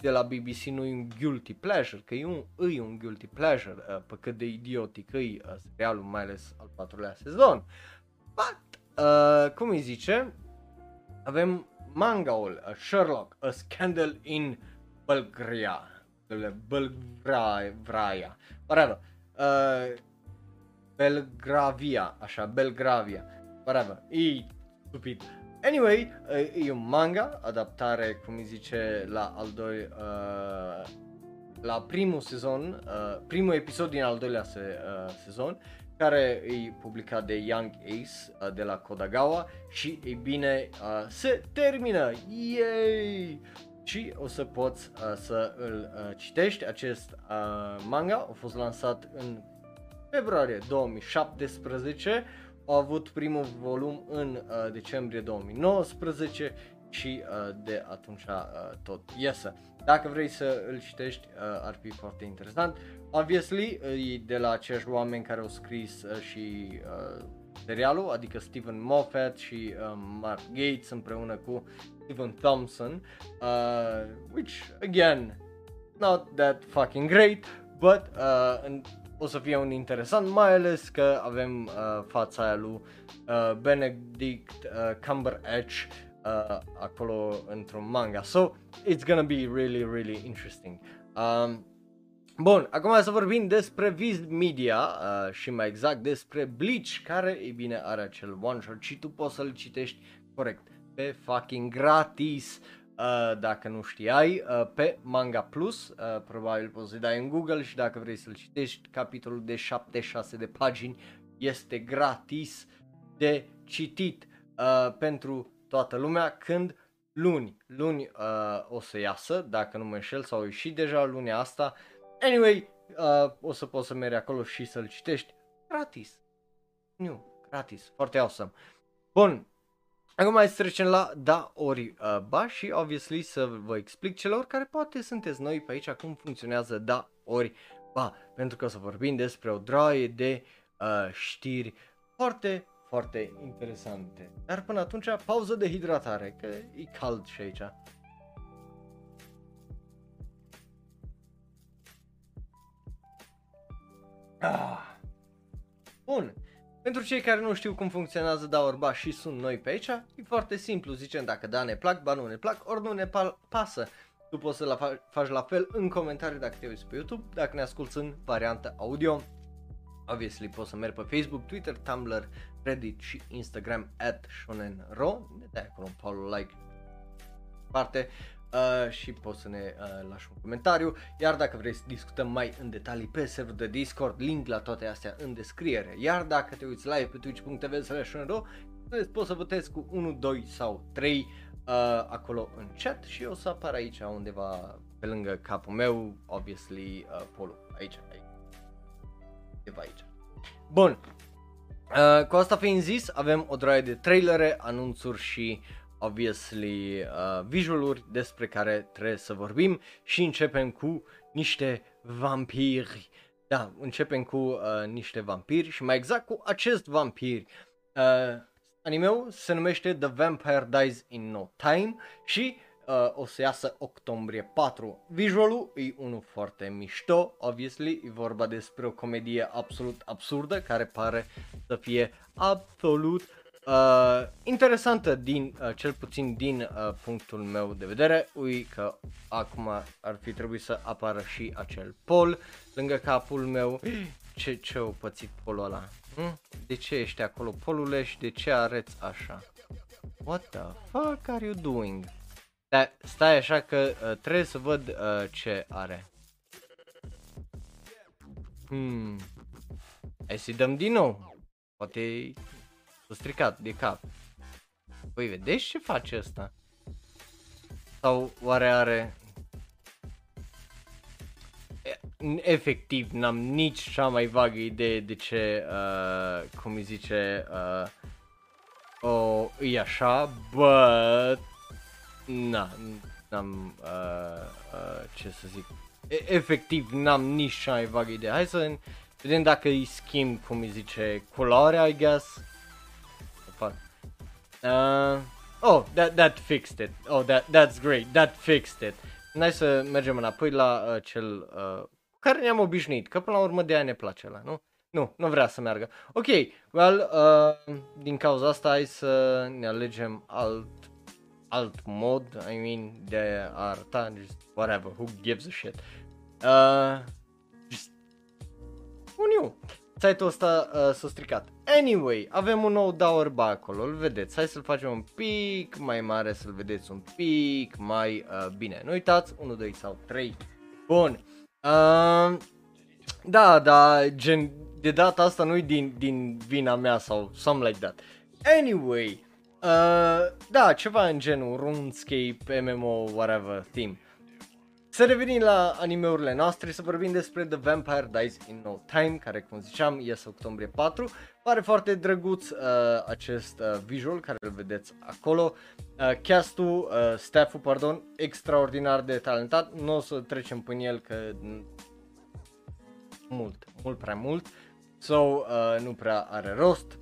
de la BBC nu e un guilty pleasure, că e un guilty pleasure, pe cât de idiotic e serialul, mai ales al 4-lea sezon. But, cum îi zice, avem manga-ul Sherlock, A Scandal in Belgravia, e stupid. Anyway, e un manga, adaptare, cum îi zice, la primul sezon, primul episod din al doilea sezon, care e publicat de Young Ace de la Kodagawa și, ei bine, se termină, yay! Și o să poți să îl citești. Acest manga a fost lansat în februarie 2017, a avut primul volum în decembrie 2019 și de atunci tot iese. Dacă vrei să îl citești, ar fi foarte interesant. Obviously, e de la acești oameni care au scris și serialul, adică Stephen Moffat și Mark Gates împreună cu Stephen Thompson, which, again, not that fucking great, but o să fie un interesant, mai ales că avem fața aia lui Benedict Cumberbatch acolo într-un manga. So, it's gonna be really, really interesting. Bun, acum să vorbim despre Viz Media și mai exact despre Bleach, care, ei bine, are acel one-shot și tu poți să-l citești corect pe fucking gratis, dacă nu știai, pe Manga Plus, probabil poți să dai în Google și dacă vrei să-l citești, capitolul de 76 de pagini este gratis de citit pentru toată lumea când luni o să iasă, dacă nu mă înșel, sau a ieșit deja lunea asta. Anyway, o să poți să mergi acolo și să-l citești gratis. Nu, gratis, foarte awesome. Bun, acum mai să trecem la Daori Ba și obviously să vă explic celor care poate sunteți noi pe aici cum funcționează Daori Ba, pentru că o să vorbim despre o droaie de știri foarte, foarte interesante. Dar până atunci, pauză de hidratare, că e cald și aici. Ah. Bun, pentru cei care nu știu cum funcționează Daori Ba și sunt noi pe aici, e foarte simplu, zicem dacă da ne plac, ba nu ne plac, ori nu ne pasă. Tu poți să faci la fel în comentarii dacă te uiți pe YouTube, dacă ne asculti în variantă audio. Obviously poți să mergi pe Facebook, Twitter, Tumblr, Reddit și Instagram @shonenro. Ne dai acolo un follow, like, parte. Și poți să ne lași un comentariu, iar dacă vrei să discutăm mai în detalii pe serverul de Discord, link la toate astea în descriere, iar dacă te uiți live pe twitch.tv/shonenro, poți să votezi cu 1, 2 sau 3 acolo în chat și o să apar aici undeva pe lângă capul meu, obviously polul aici. Aici. Bun, cu asta fiind zis, avem o droaie de trailere, anunțuri și obviously visualuri despre care trebuie să vorbim și începem cu niște vampiri. Da, începem cu niște vampiri și mai exact cu acest vampir. Anime-ul se numește The Vampire Dies in No Time și o să iasă octombrie 4. Visualul e unul foarte mișto, obviously, e vorba despre o comedie absolut absurdă care pare să fie absolut interesantă, cel puțin din punctul meu de vedere. Ui că acum ar fi trebuit să apară și acel pol lângă capul meu. Ce-o pățit polul ăla? De ce ești acolo, polule, și de ce arăți așa? What the fuck are you doing? Da, stai așa că trebuie să văd ce are. Hai să-i dăm din nou. Poate e stricat de cap. Păi vedeți ce face ăsta? Sau oare are... Efectiv, n-am nici cea mai vagă idee de ce, cum îi zice, e așa, but... N-am ce să zic, efectiv n-am nici cea mai vagă idee. Hai să vedem dacă îi schimb, cum îi zice, culoarea, I guess. Oh, that fixed it. Oh, that's great, that fixed it. Hai să mergem înapoi la cel care ne-am obișnuit, că până la urmă de aia ne place ăla, nu? Nu vrea să meargă. Ok, well, din cauza asta hai să ne alegem alt mod, I mean, de a arăta, just whatever, who gives a shit. Who knew? Site-ul ăsta s-a stricat. Anyway, avem un nou Daori Ba acolo, îl vedeți, hai să-l facem un pic mai mare, să-l vedeți un pic mai bine. Nu uitați, 1, 2 sau 3. Bun. Gen, de data asta nu-i din vina mea sau something like that. Anyway... da, ceva în genul RuneScape, MMO, whatever, theme. Să revenim la anime-urile noastre, să vorbim despre The Vampire Dies in No Time, care, cum ziceam, iese octombrie 4. Pare foarte drăguț acest visual, care îl vedeți acolo. Cast-ul, staff-ul, pardon, extraordinar de talentat. Nu o să trecem prin el, că mult prea mult. So, nu prea are rost.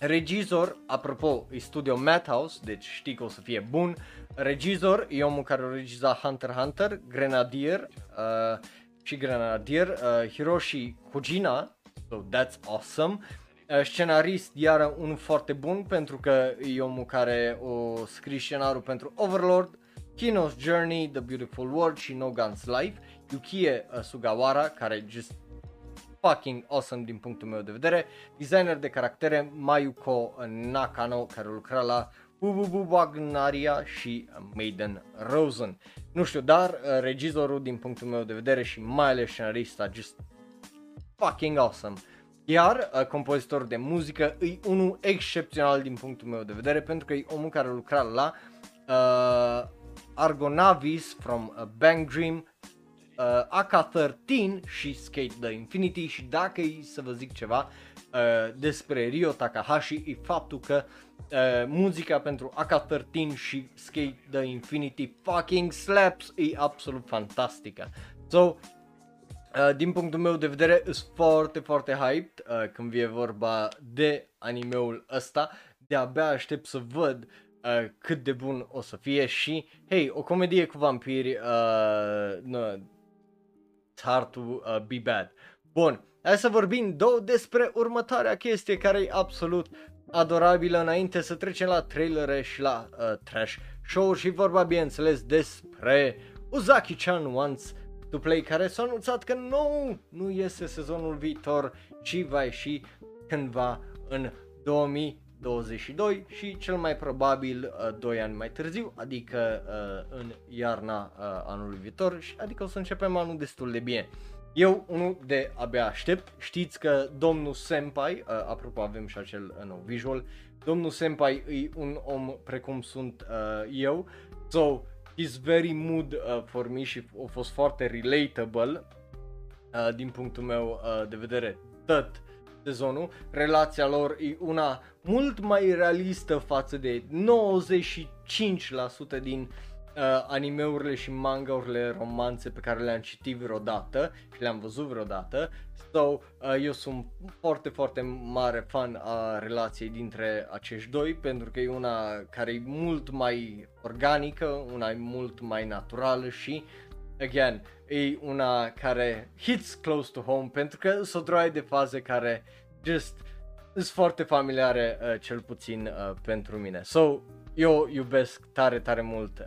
Regizor, apropo, e studio Madhouse, deci știi că o să fie bun. Regizor e omul care a regizat Hunter x Hunter, Grenadier, Hiroshi Kojima, so that's awesome. Scenarist, iară unul foarte bun, pentru că e omul care a scris scenariul pentru Overlord, Kino's Journey, The Beautiful World și No Gun's Life. Yukie Sugawara, care just fucking awesome din punctul meu de vedere, designer de caractere Mayuko Nakano, care lucra la Bububu Wagnaria și Maiden Rosen. Nu știu, dar regizorul din punctul meu de vedere și mai ales scenarista just fucking awesome. Iar compozitor de muzică e unul excepțional din punctul meu de vedere, pentru că e omul care lucra la Argonavis from a Bang Dream, AK-13 și Skate the Infinity. Și dacă e să vă zic ceva despre Ryo Takahashi, e faptul că muzica pentru AK-13 și Skate the Infinity fucking slaps, e absolut fantastică. So, din punctul meu de vedere, sunt foarte, foarte hyped când vine vorba de animeul ăsta. De-abia aștept să văd cât de bun o să fie și, hei, o comedie cu vampiri, no, it's hard to be bad. Bun, hai să vorbim despre următoarea chestie care e absolut adorabilă înainte să trecem la trailere și la trash show-uri și vorba, bineînțeles, despre Uzaki-chan Once to Play, care s-a anunțat că nu iese sezonul viitor, ci va ieși cândva în 2022 și cel mai probabil 2 ani mai târziu, adică în iarna anului viitor, adică o să începem anul destul de bine. Eu unul de abia aștept. Știți că domnul Senpai, apropo avem și acel nou visual, domnul Senpai e un om precum sunt eu, so he's very mood for me și a fost foarte relatable din punctul meu de vedere tot sezonul. Relația lor e una mult mai realistă față de 95% din animeurile și mangaurile romanțe pe care le-am citit vreodată și le-am văzut vreodată. So, eu sunt foarte, foarte mare fan a relației dintre acești doi, pentru că e una care e mult mai organică, una e mult mai naturală și, again, e una care hits close to home, pentru că s-o droaie de faze care just sunt foarte familiare, cel puțin pentru mine. So, eu iubesc tare, tare mult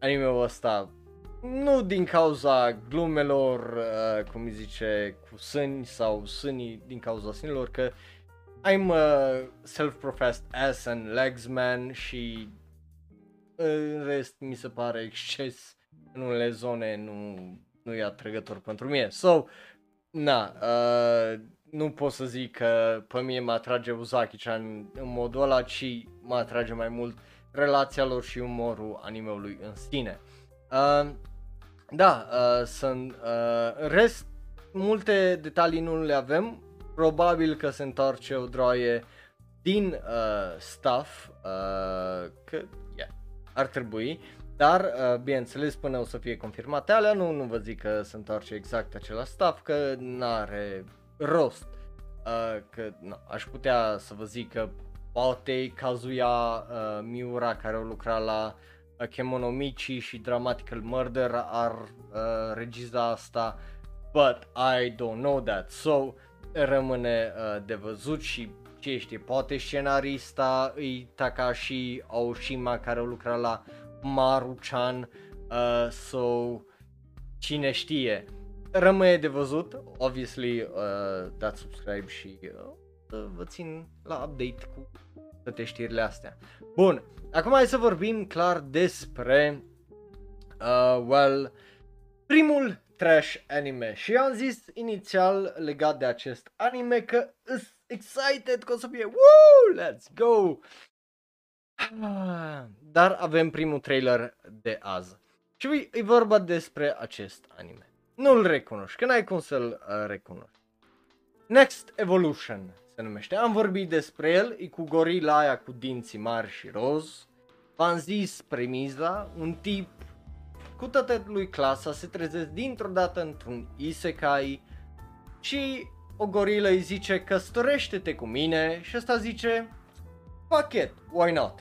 anime-ul ăsta, nu din cauza glumelor, cum îi zice, cu sâni sau sânii din cauza sânilor, că I'm self-professed ass and legs man și în rest mi se pare exces în unele zone, nu e atrăgător pentru mine. So, na, nu pot să zic că pe mine mă atrage Uzaki-chan în modul ăla, ci mă atrage mai mult relația lor și umorul animeului în sine. Da, sunt în rest multe detalii nu le avem, probabil că se întoarce o droaie din staff, că yeah, ar trebui, dar bineînțeles până o să fie confirmate alea, nu vă zic că se întoarce exact același staff, că n-are rost, că no, aș putea să vă zic că poate Kazuya Miura, care o lucra la Kemono Michi și Dramatical Murder, ar regiza asta, but I don't know that, so rămâne de văzut și ce știe, poate scenarista e Takashi Aoshima, care o lucra la Maru-chan, so cine știe. Rămâne de văzut, obviously, dați subscribe și vă țin la update cu toate știrile astea. Bun, acum hai să vorbim clar despre, primul trash anime. Și eu am zis inițial legat de acest anime că is excited că o să fie, woo, let's go! Dar avem primul trailer de azi. Și e vorba despre acest anime. Nu-l recunoști, că n-ai cum să-l recunoști. Next Evolution se numește. Am vorbit despre el, e cu gorila aia cu dinții mari și roz. V-am zis premiza, un tip cu toată lui clasa se trezește dintr-o dată într-un isekai și o gorilă îi zice căsătorește-te cu mine și ăsta zice fuck it, why not?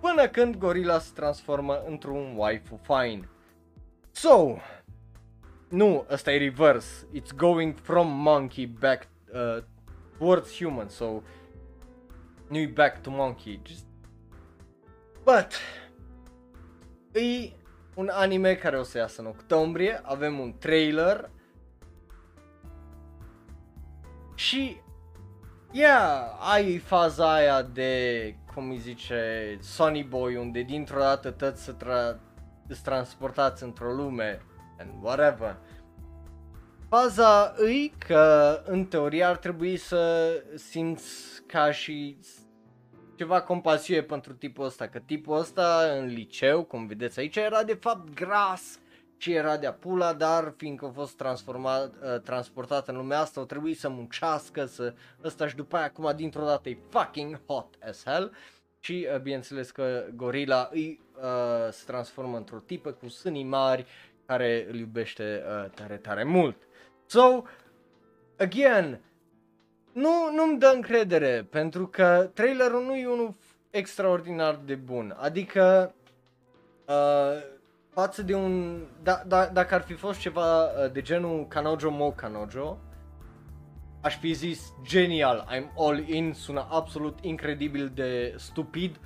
Până când gorila se transformă într-un waifu fine. So... Nu, ăsta e reverse, it's going from monkey back towards human, so nu back to monkey, just... But, e un anime care o să iasă în octombrie, avem un trailer și ai faza aia de, cum îi zice, Sonny Boy, unde dintr-o dată toți îți transportați într-o lume and whatever. Faza îi că în teorie ar trebui să simți ca și ceva compasiune pentru tipul ăsta, că tipul ăsta în liceu, cum vedeți aici, era de fapt gras și era de-a pula, dar fiindcă a fost transportat în lumea asta, o trebuie să muncească, să ăsta, și după aia acum dintr-o dată e fucking hot as hell și bineînțeles că gorila îi se transformă într-o tipă cu sânii mari care îl iubește tare, tare mult. So, again, nu-mi dă încredere, pentru că trailerul nu e unul extraordinar de bun, adică față de un, dacă ar fi fost ceva de genul Kanojo Mo Kanojo, aș fi zis genial, I'm all in, sună absolut incredibil de stupid,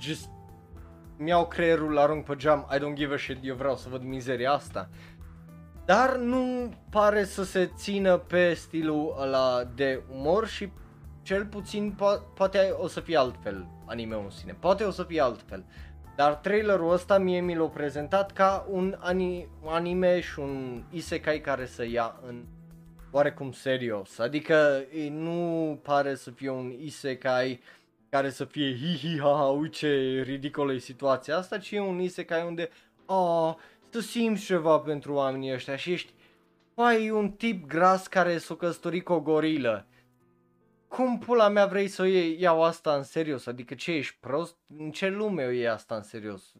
just mi-au creierul, arunc pe geam, I don't give a shit, eu vreau să văd mizeria asta. Dar nu pare să se țină pe stilul ăla de umor și cel puțin poate o să fie altfel anime-ul în sine, poate o să fie altfel. Dar trailerul ăsta mie mi l-a prezentat ca un anime și un isekai care să ia în oarecum serios, adică nu pare să fie un isekai care să fie hi-hi-ha-ha, uite ce ridicolă e situația asta, ci e un isekai unde tu simți ceva pentru oamenii ăștia și ești, e un tip gras care s-o căsătorit cu o gorilă. Cum pula mea vrei să o iau asta în serios? Adică ce, ești prost? În ce lume o iei asta în serios?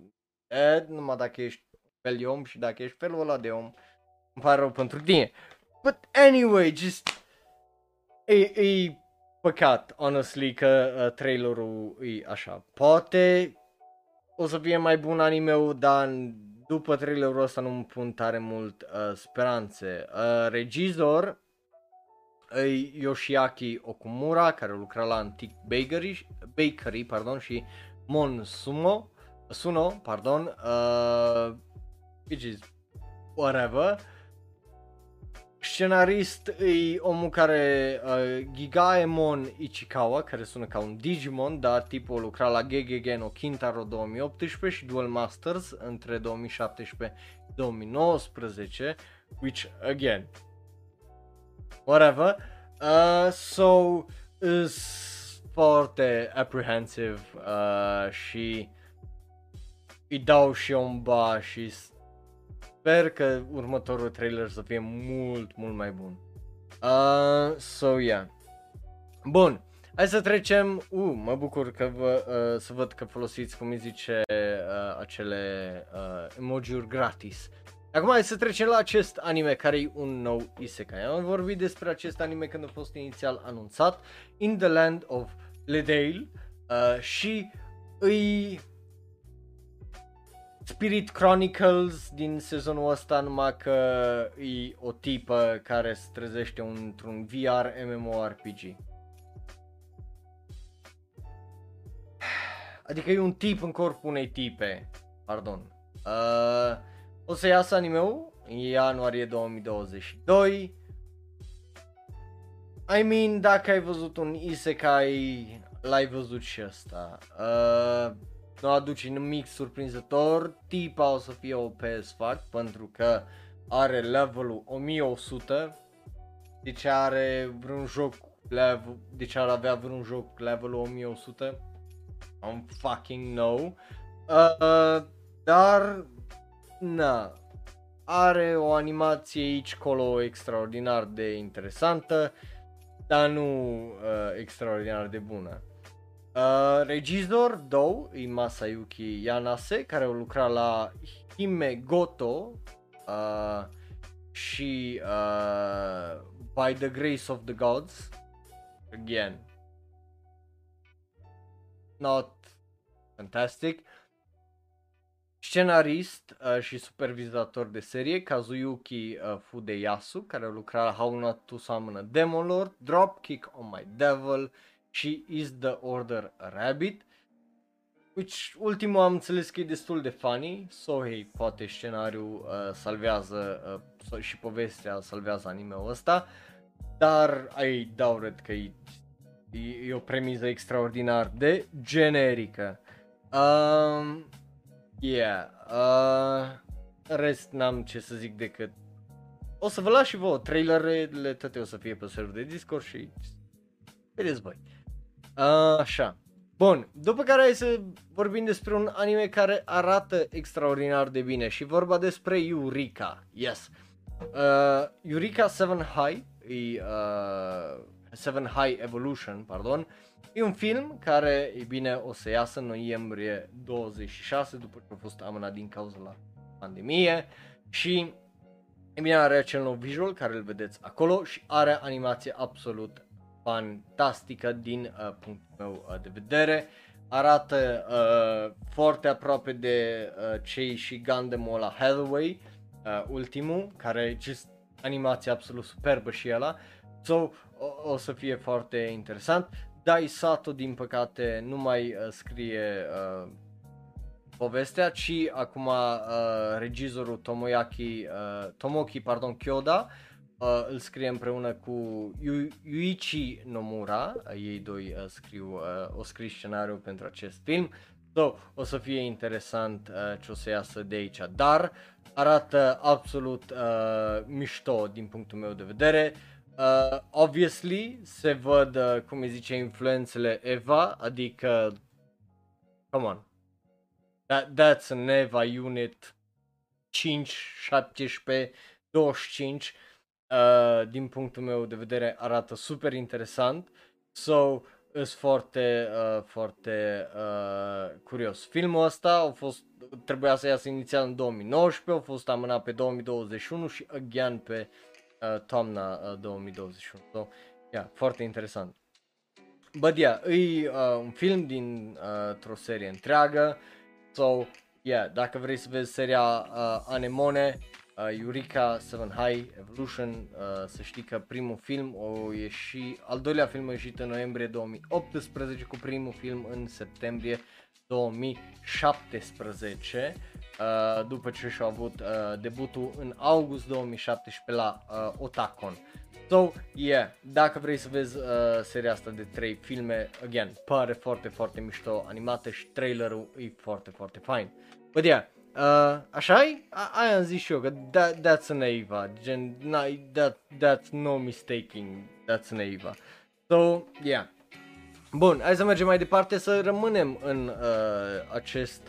Numai dacă ești fel de om și dacă ești felul ăla de om, îmi pare rău pentru tine. But anyway, just... E păcat, honestly, că trailerul e așa. Poate o să fie mai bun anime-ul, dar după trailerul ăsta nu-mi pun tare mult speranțe. Regizor e Yoshiaki Okumura, care lucra la Antique Bakery și Monsuno, which is whatever. Scenarist e omul care, Gigaemon Ichikawa, care sună ca un Digimon, dar tipul lucra la Gegege no Kintaro 2018 și Duel Masters între 2017 și 2019, which again, whatever. So, is foarte apprehensive și îi dau și omba și sper că următorul trailer să fie mult mai bun. Bun, hai să trecem. Mă bucur că să văd că folosiți, cum îi zice, acele emoji-uri gratis. Acum hai să trecem la acest anime care e un nou isekai. Am vorbit despre acest anime când a fost inițial anunțat, In the Land of Ledale, și îi Spirit Chronicles din sezonul ăsta, numai că e o tipă care se trezește într-un VR MMORPG. Adică e un tip în corpul unei tipe, pardon. O să iasă anime-ul în ianuarie 2022. I mean, dacă ai văzut un isekai, l-ai văzut și ăsta. Nu aduce nimic surprinzător, tipa o să fie OP as fuck, pentru că are levelul 1100, deci are vreun joc level, deci ar avea vreun joc levelul 1100, I'm fucking no, dar na, are o animație aici colo extraordinar de interesantă, dar nu extraordinar de bună. Regizor dou e Masayuki Yanase, care o lucra la Himegoto și By the Grace of the Gods. Again, not fantastic. Scenarist și supervizator de serie Kazuyuki Fudeyasu, care o lucra la How Not to Summon a Demon Lord, Dropkick on My Devil și Is the Order a Rabbit. Which ultimul am înțeles că e destul de funny, so hey, poate scenariul salvează și povestea salvează anime-ul ăsta, dar I doubt it că e o premiză extraordinar de generică. În rest n-am ce să zic decât o să vă las și vouă, trailerele toate o să fie pe serverul de Discord și vedeți voi. Așa. Bun, după care hai să vorbim despre un anime care arată extraordinar de bine și vorba despre Eureka. Yes. Eureka 7 High, Seven High Evolution, pardon. E un film care, e bine, o să iasă în noiembrie 26 după ce a fost amânat din cauza la pandemie și e bine, are acel nou visual care îl vedeți acolo și are animație absolut fantastică din punctul meu de vedere. Arată foarte aproape de cei și Gundam-ul ăla Hathaway, ultimul, care just animație absolut superbă și ăla. So, o să fie foarte interesant. Dai Sato din păcate nu mai scrie povestea, ci acum regizorul Tomoki Kyoda îl scrie împreună cu Yuichi Nomura, ei doi scriu scenariul pentru acest film. So, o să fie interesant ce o să iasă de aici, dar arată absolut mișto din punctul meu de vedere. Obviously se văd, cum îi zice, influențele EVA, adică, come on, that's an EVA unit 5, 17, 25, din punctul meu de vedere arată super interesant, so, sunt foarte curios. Filmul ăsta trebuia să iasă inițial în 2019, a fost amânat pe 2021 și again pe toamna 2021, so, yeah, foarte interesant. But yeah, e un film dintr-o serie întreagă, so, yeah, dacă vrei să vezi seria Anemone, Eureka 7 High Evolution, să știi că primul film al doilea film a ieșit în noiembrie 2018 cu primul film în septembrie 2017, după ce și-a avut debutul în august 2017 la Otakon. So, yeah, dacă vrei să vezi seria asta de 3 filme, again, pare foarte, foarte mișto animată și trailerul e foarte, foarte fain. But yeah, așa-i? Aia am zis și eu, că that's an EVA, gen, that's no mistaking, that's an EVA. So, yeah. Bun, hai să mergem mai departe, să rămânem în acest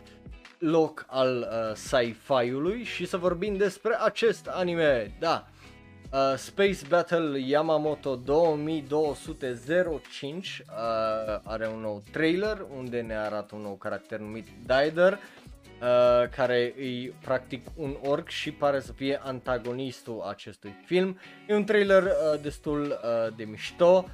loc al sci-fi-ului și să vorbim despre acest anime, da. Space Battle Yamamoto 2205 are un nou trailer unde ne arată un nou caracter numit Dider, care e practic un orc și pare să fie antagonistul acestui film. E un trailer destul de mișto.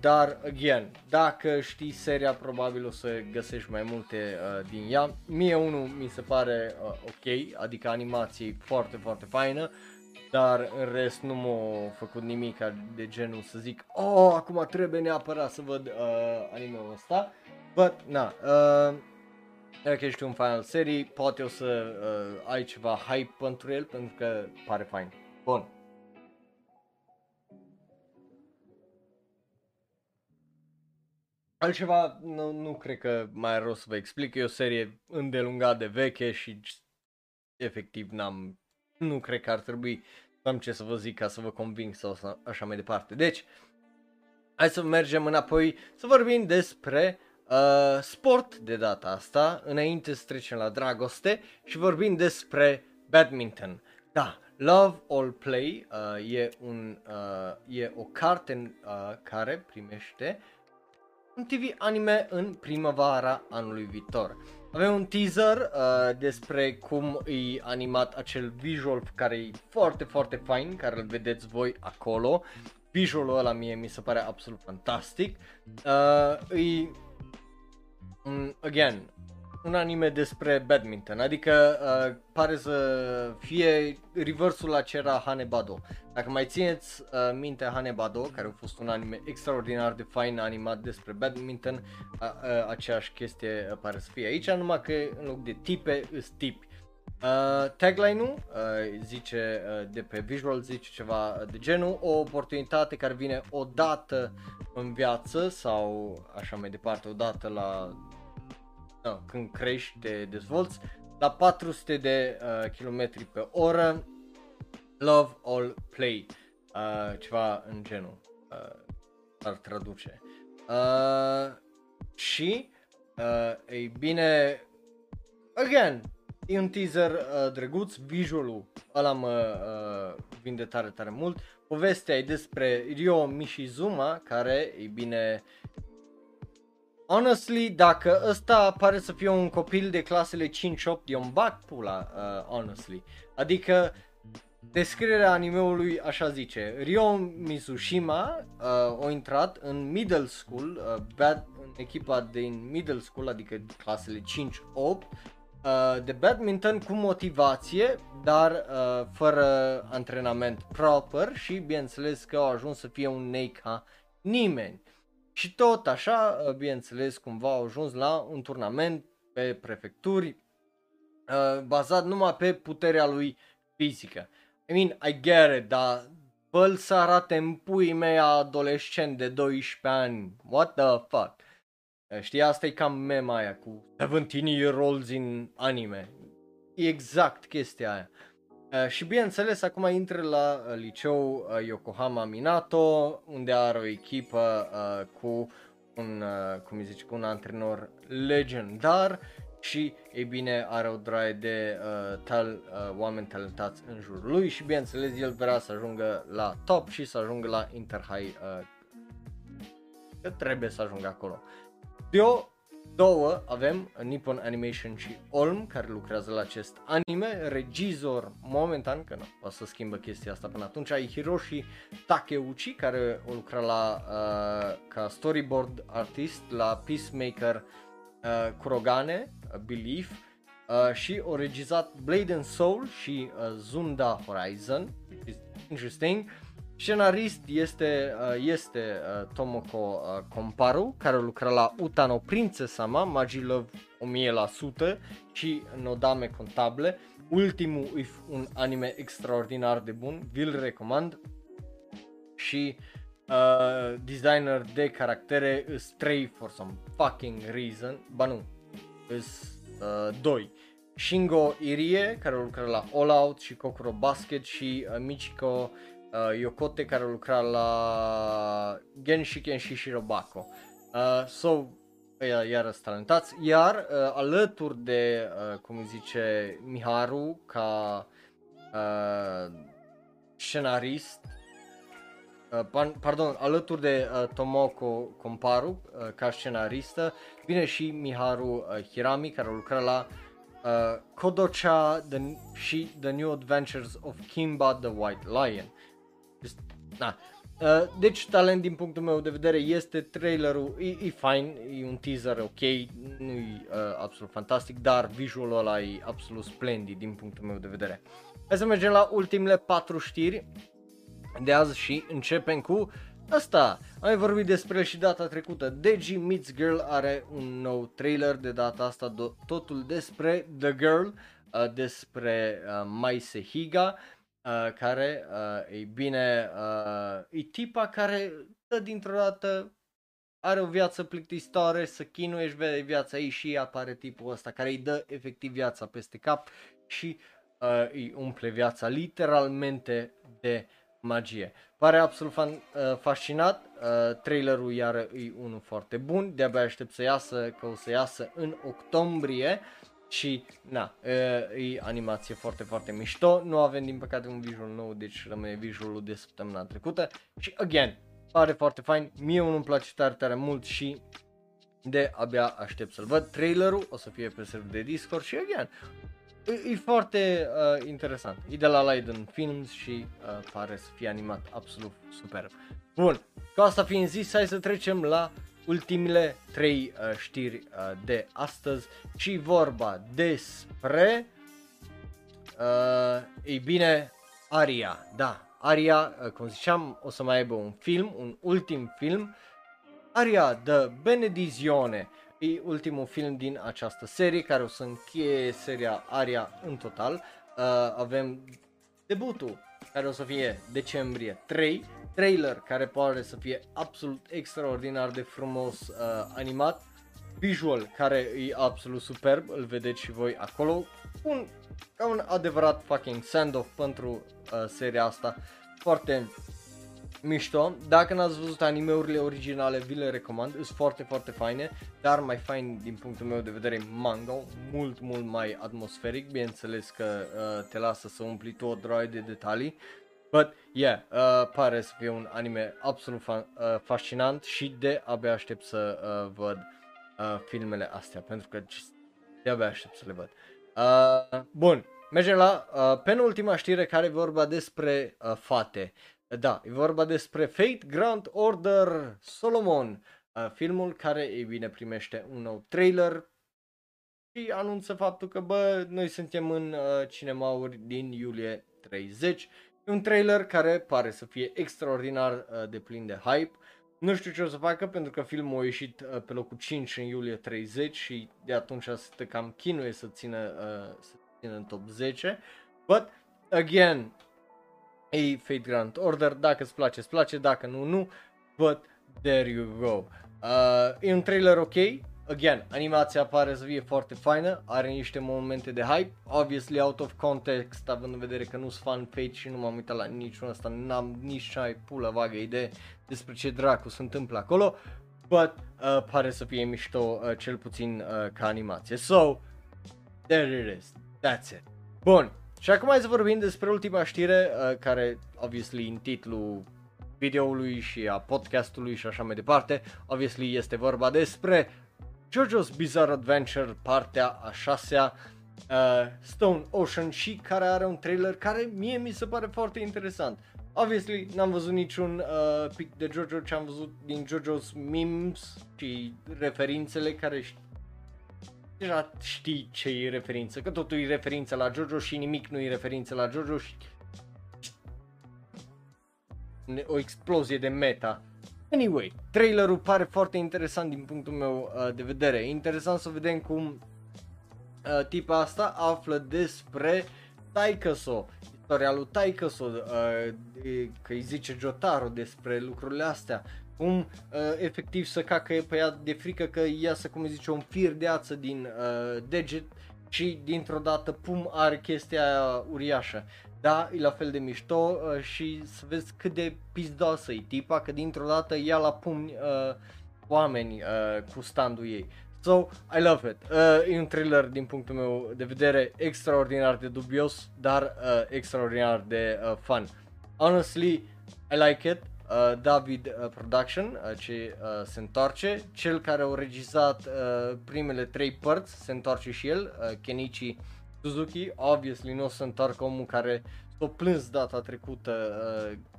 Dar, again, dacă știi seria, probabil o să găsești mai multe din ea. Mie unul mi se pare ok, adică animații foarte, foarte faină, dar în rest nu m-a făcut nimic de genul să zic oh, acum trebuie neapărat să văd anime-ul ăsta. But, na, dacă ești un fan al serii, poate o să ai ceva hype pentru el, pentru că pare fain. Bun. Altceva nu cred că mai are rost să vă explic, e o serie îndelungată de veche și efectiv nu cred că ar trebui să am ce să vă zic ca să vă conving sau așa mai departe. Deci, hai să mergem înapoi să vorbim despre sport de data asta, înainte să trecem la dragoste și vorbim despre badminton. Da, Love All Play e o carte care primește un TV anime în primăvara anului viitor. Avem un teaser despre cum e animat acel visual care e foarte, foarte fain, care îl vedeți voi acolo. Visualul ăla mie mi se pare absolut fantastic. E, again, un anime despre badminton, adică pare să fie reversul la ce era Hanebado. Dacă mai țineți minte Hanebado, care a fost un anime extraordinar de fain animat despre badminton, aceeași chestie pare să fie aici, numai că în loc de tipe, îs tipi. Tagline-ul zice de pe visual, zice ceva de genul, o oportunitate care vine odată în viață sau așa mai departe, odată la când crești, te dezvolți, la 400 de kilometri pe oră, Love All Play, ceva în genul, ar traduce. Și, ei bine, again, e un teaser drăguț, visualul ăla mă vinde tare, tare mult. Povestea e despre Ryo Mishizuma, care, ei bine, honestly, dacă ăsta pare să fie un copil de clasele 5-8, eu îmi bag pula, honestly. Adică, descrierea animeului așa zice, Ryo Mizushima a intrat în middle school, în echipa din middle school, adică clasele 5-8, de badminton cu motivație, dar fără antrenament proper și bineînțeles că au ajuns să fie un nei ca nimeni. Și tot așa, bineînțeles, cumva au ajuns la un turnament pe prefecturi bazat numai pe puterea lui fizică. I mean, I get it, dar bă-l să arate în puii mei adolescent de 12 ani, what the fuck? Știi, asta e cam mema aia cu 17-year-olds in anime. E exact chestia aia. Și bineînțeles, acum intră la liceu Yokohama Minato, unde are o echipă cu un, cum zice, cu un antrenor legendar și, ei bine, are o draie de oameni talentați în jurul lui și, bineînțeles, el vrea să ajungă la top și să ajungă la Interhigh, că trebuie să ajungă acolo. Eu două avem, Nippon Animation și Olm, care lucrează la acest anime. Regizor momentan, că nu o să schimbă chestia asta până atunci, ai Hiroshi Takeuchi, care o lucra la, ca storyboard artist la Peacemaker, Kurogane, Belief, și o regizat Blade and Soul și Zunda Horizon, interesting. Scenarist este Tomoko Komparu, care lucra la Utano Princess-sama, Magi Love 1000% și Nodame Contable. Ultimul e un anime extraordinar de bun, vi-l recomand. Și designer de caractere is 3 for some fucking reason, ba nu, is 2. Shingo Irie, care lucra la All Out și Kokoro Basket și Michiko Yokote, care lucra la Genshiken și Shirobako. So, iarăs talentați. Iar alături de, cum zice, Miharu ca scenarist, alături de Tomoko Komparu ca scenaristă, vine și Miharu Hirami, care lucra la Kodocha și The New Adventures of Kimba the White Lion. Da. Deci talent din punctul meu de vedere este, trailerul e fain, e un teaser ok, nu e absolut fantastic, dar visualul ăla e absolut splendid din punctul meu de vedere. Hai să mergem la ultimele 4 știri de azi și începem cu asta. Am vorbit despre și data trecută, Deji Meets Girl are un nou trailer, de data asta totul despre The Girl, despre Maise Higa, care, ei bine, e tipa care dintr-o dată are o viață plictisitoare, să chinuie, își vede viața ei și apare tipul ăsta care îi dă efectiv viața peste cap și îi umple viața literalmente de magie. Pare absolut fascinat, trailerul iară e unul foarte bun, de-abia aștept să iasă, că o să iasă în octombrie. Și, na, e animație foarte, foarte mișto, nu avem din păcate un visual nou, deci rămâne visualul de săptămâna trecută. Și, again, pare foarte fain, mie nu-mi place tare, tare mult și de abia aștept să-l văd. Trailerul o să fie pe server de Discord și, again, e foarte interesant. E de la Leiden Films și pare să fie animat absolut superb. Bun, cu asta fiind zis, hai să trecem la ultimele 3 știri de astăzi și vorba despre, ei bine, Aria, da, Aria, cum ziceam, o să mai aibă un film, un ultim film, Aria de Benedizione, e ultimul film din această serie care o să încheie seria Aria în total. Avem debutul care o să fie decembrie 3, trailer care pare să fie absolut extraordinar de frumos animat, visual care e absolut superb, îl vedeți și voi acolo, ca un adevărat fucking send-off pentru seria asta, foarte mișto. Dacă n-ați văzut anime-urile originale, vi le recomand, sunt foarte, foarte faine, dar mai fain din punctul meu de vedere manga, mult, mult mai atmosferic, bineînțeles că te lasă să umpli tu o droaie de detalii, but yeah, pare să fie un anime absolut fascinant și de-abia aștept să văd filmele astea, pentru că de-abia aștept să le văd. Bun, mergem la penultima știre care e vorba despre fate. Da, e vorba despre Fate Grand Order Solomon, filmul care, ei bine, primește un nou trailer și anunță faptul că, bă, noi suntem în cinemauri din iulie 30. E un trailer care pare să fie extraordinar de plin de hype. Nu știu ce o să facă, pentru că filmul a ieșit pe locul 5 în iulie 30 și de atunci se cam chinuie să țină în top 10. But, again, ei, Fate Grand Order, dacă îți place, îți place, dacă nu, nu, but there you go. E un trailer ok, again, animația pare să fie foarte faină, are niște momente de hype, obviously out of context, având în vedere că nu sunt fan Fate și nu m-am uitat la niciun ăsta, n-am nici cea mai pula vagă idee despre ce dracu se întâmplă acolo, but pare să fie mișto, cel puțin ca animație. So, there it is, that's it. Bun. Și acum hai să vorbim despre ultima știre care, obviously, în titlul videoului și a podcastului și așa mai departe, obviously este vorba despre JoJo's Bizarre Adventure, partea a 6-a, Stone Ocean, și care are un trailer care mie mi se pare foarte interesant. Obviously, n-am văzut niciun pic de JoJo, ce am văzut din JoJo's memes și referințele care deja știi ce e referință, că totul e referință la JoJo și nimic nu e referință la JoJo și o explozie de meta. Anyway, trailerul pare foarte interesant din punctul meu de vedere. E interesant să vedem cum tipa asta află despre Taikaso, istoria lui Taikaso, că îi zice Jotaro, despre lucrurile astea. Cum efectiv să cacă pe ea de frică că iasă, cum zice, un fir de ață din deget și dintr-o dată pum are chestia aia uriașă. Da, e la fel de mișto și să vezi cât de pizdoasă e tipa, că dintr-o dată ia la pumni oameni cu standul ei. So, I love it. E un thriller din punctul meu de vedere extraordinar de dubios, dar extraordinar de fun. Honestly, I like it. David Production, ce se întoarce, cel care a regizat primele 3 părți, se întoarce și el, Kenichi Suzuki. Obviously nu o să întoarcă omul care s-a plâns data trecută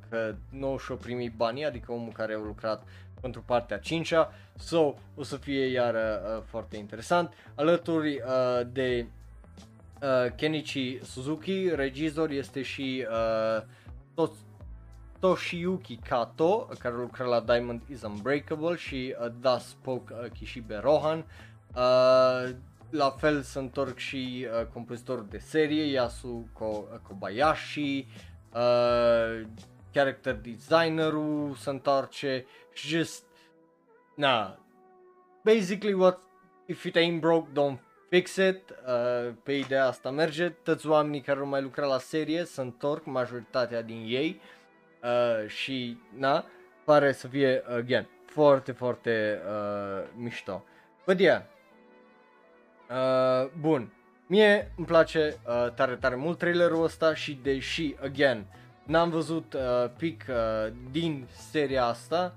că nu și-a primit banii, adică omul care a lucrat pentru partea 5-a, so, o să fie iară foarte interesant. Alături de Kenichi Suzuki, regizor, este și Toshiyuki Kato, care lucra la Diamond is Unbreakable și Da Spoke Kishibe Rohan. La fel se întorc și compozitorul de serie Yasuko Kobayashi, character designerul se întoarce, just, na, basically what, if it ain't broke, don't fix it, pe ideea asta merge. Toți oamenii care au mai lucrat la serie se întorc, majoritatea din ei. Și na, pare să fie again foarte, foarte mișto. But yeah, bun, mie îmi place tare, tare mult trailerul ăsta și deși again n-am văzut pic din seria asta,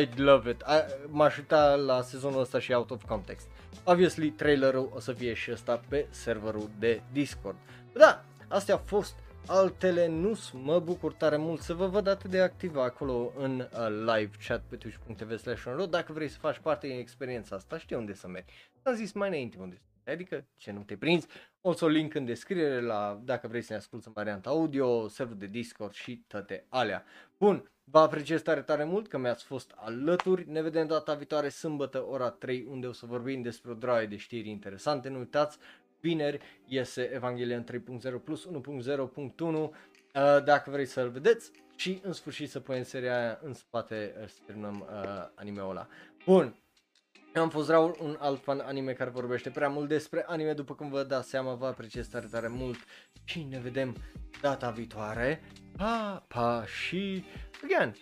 I'd love it. M-aș uita la sezonul ăsta și out of context. Obviously trailerul o să fie și ăsta pe serverul de Discord. Da, astea a fost altele nu-s, mă bucur tare mult să vă văd atât de activă acolo în live chat pe twitch.tv/onro. Dacă vrei să faci parte din experiența asta, știi unde să mergi. Am zis mai înainte unde, adică ce nu te prinzi. Also link în descriere la, dacă vrei să ne asculti în varianta audio, serverul de Discord și toate alea. Bun, vă apreciez tare mult că mi-ați fost alături. Ne vedem data viitoare sâmbătă ora 3 unde o să vorbim despre o draie de știri interesante. Nu uitați, vineri iese Evangelion 3.0 + 1.0.1, dacă vrei să-l vedeți și în sfârșit să punem seria aia în spate, să terminăm anime-ul ăla. Bun, eu am fost Raul, un alt fan anime care vorbește prea mult despre anime, după cum vă dați seama, vă apreciez tare mult și ne vedem data viitoare. Pa, pa și again,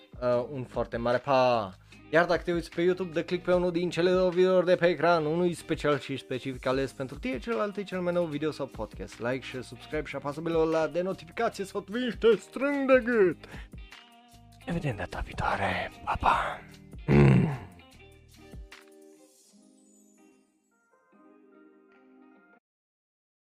un foarte mare pa! Iar dacă te uiți pe YouTube, dă click pe unul din cele două videouri de pe ecran, unul special și specific ales pentru tine, celălalt e cel mai nou video sau podcast. Like, share, subscribe și apasă belul ăla de notificație sau te strâng de gât! Ne vedem data viitoare, pa, pa!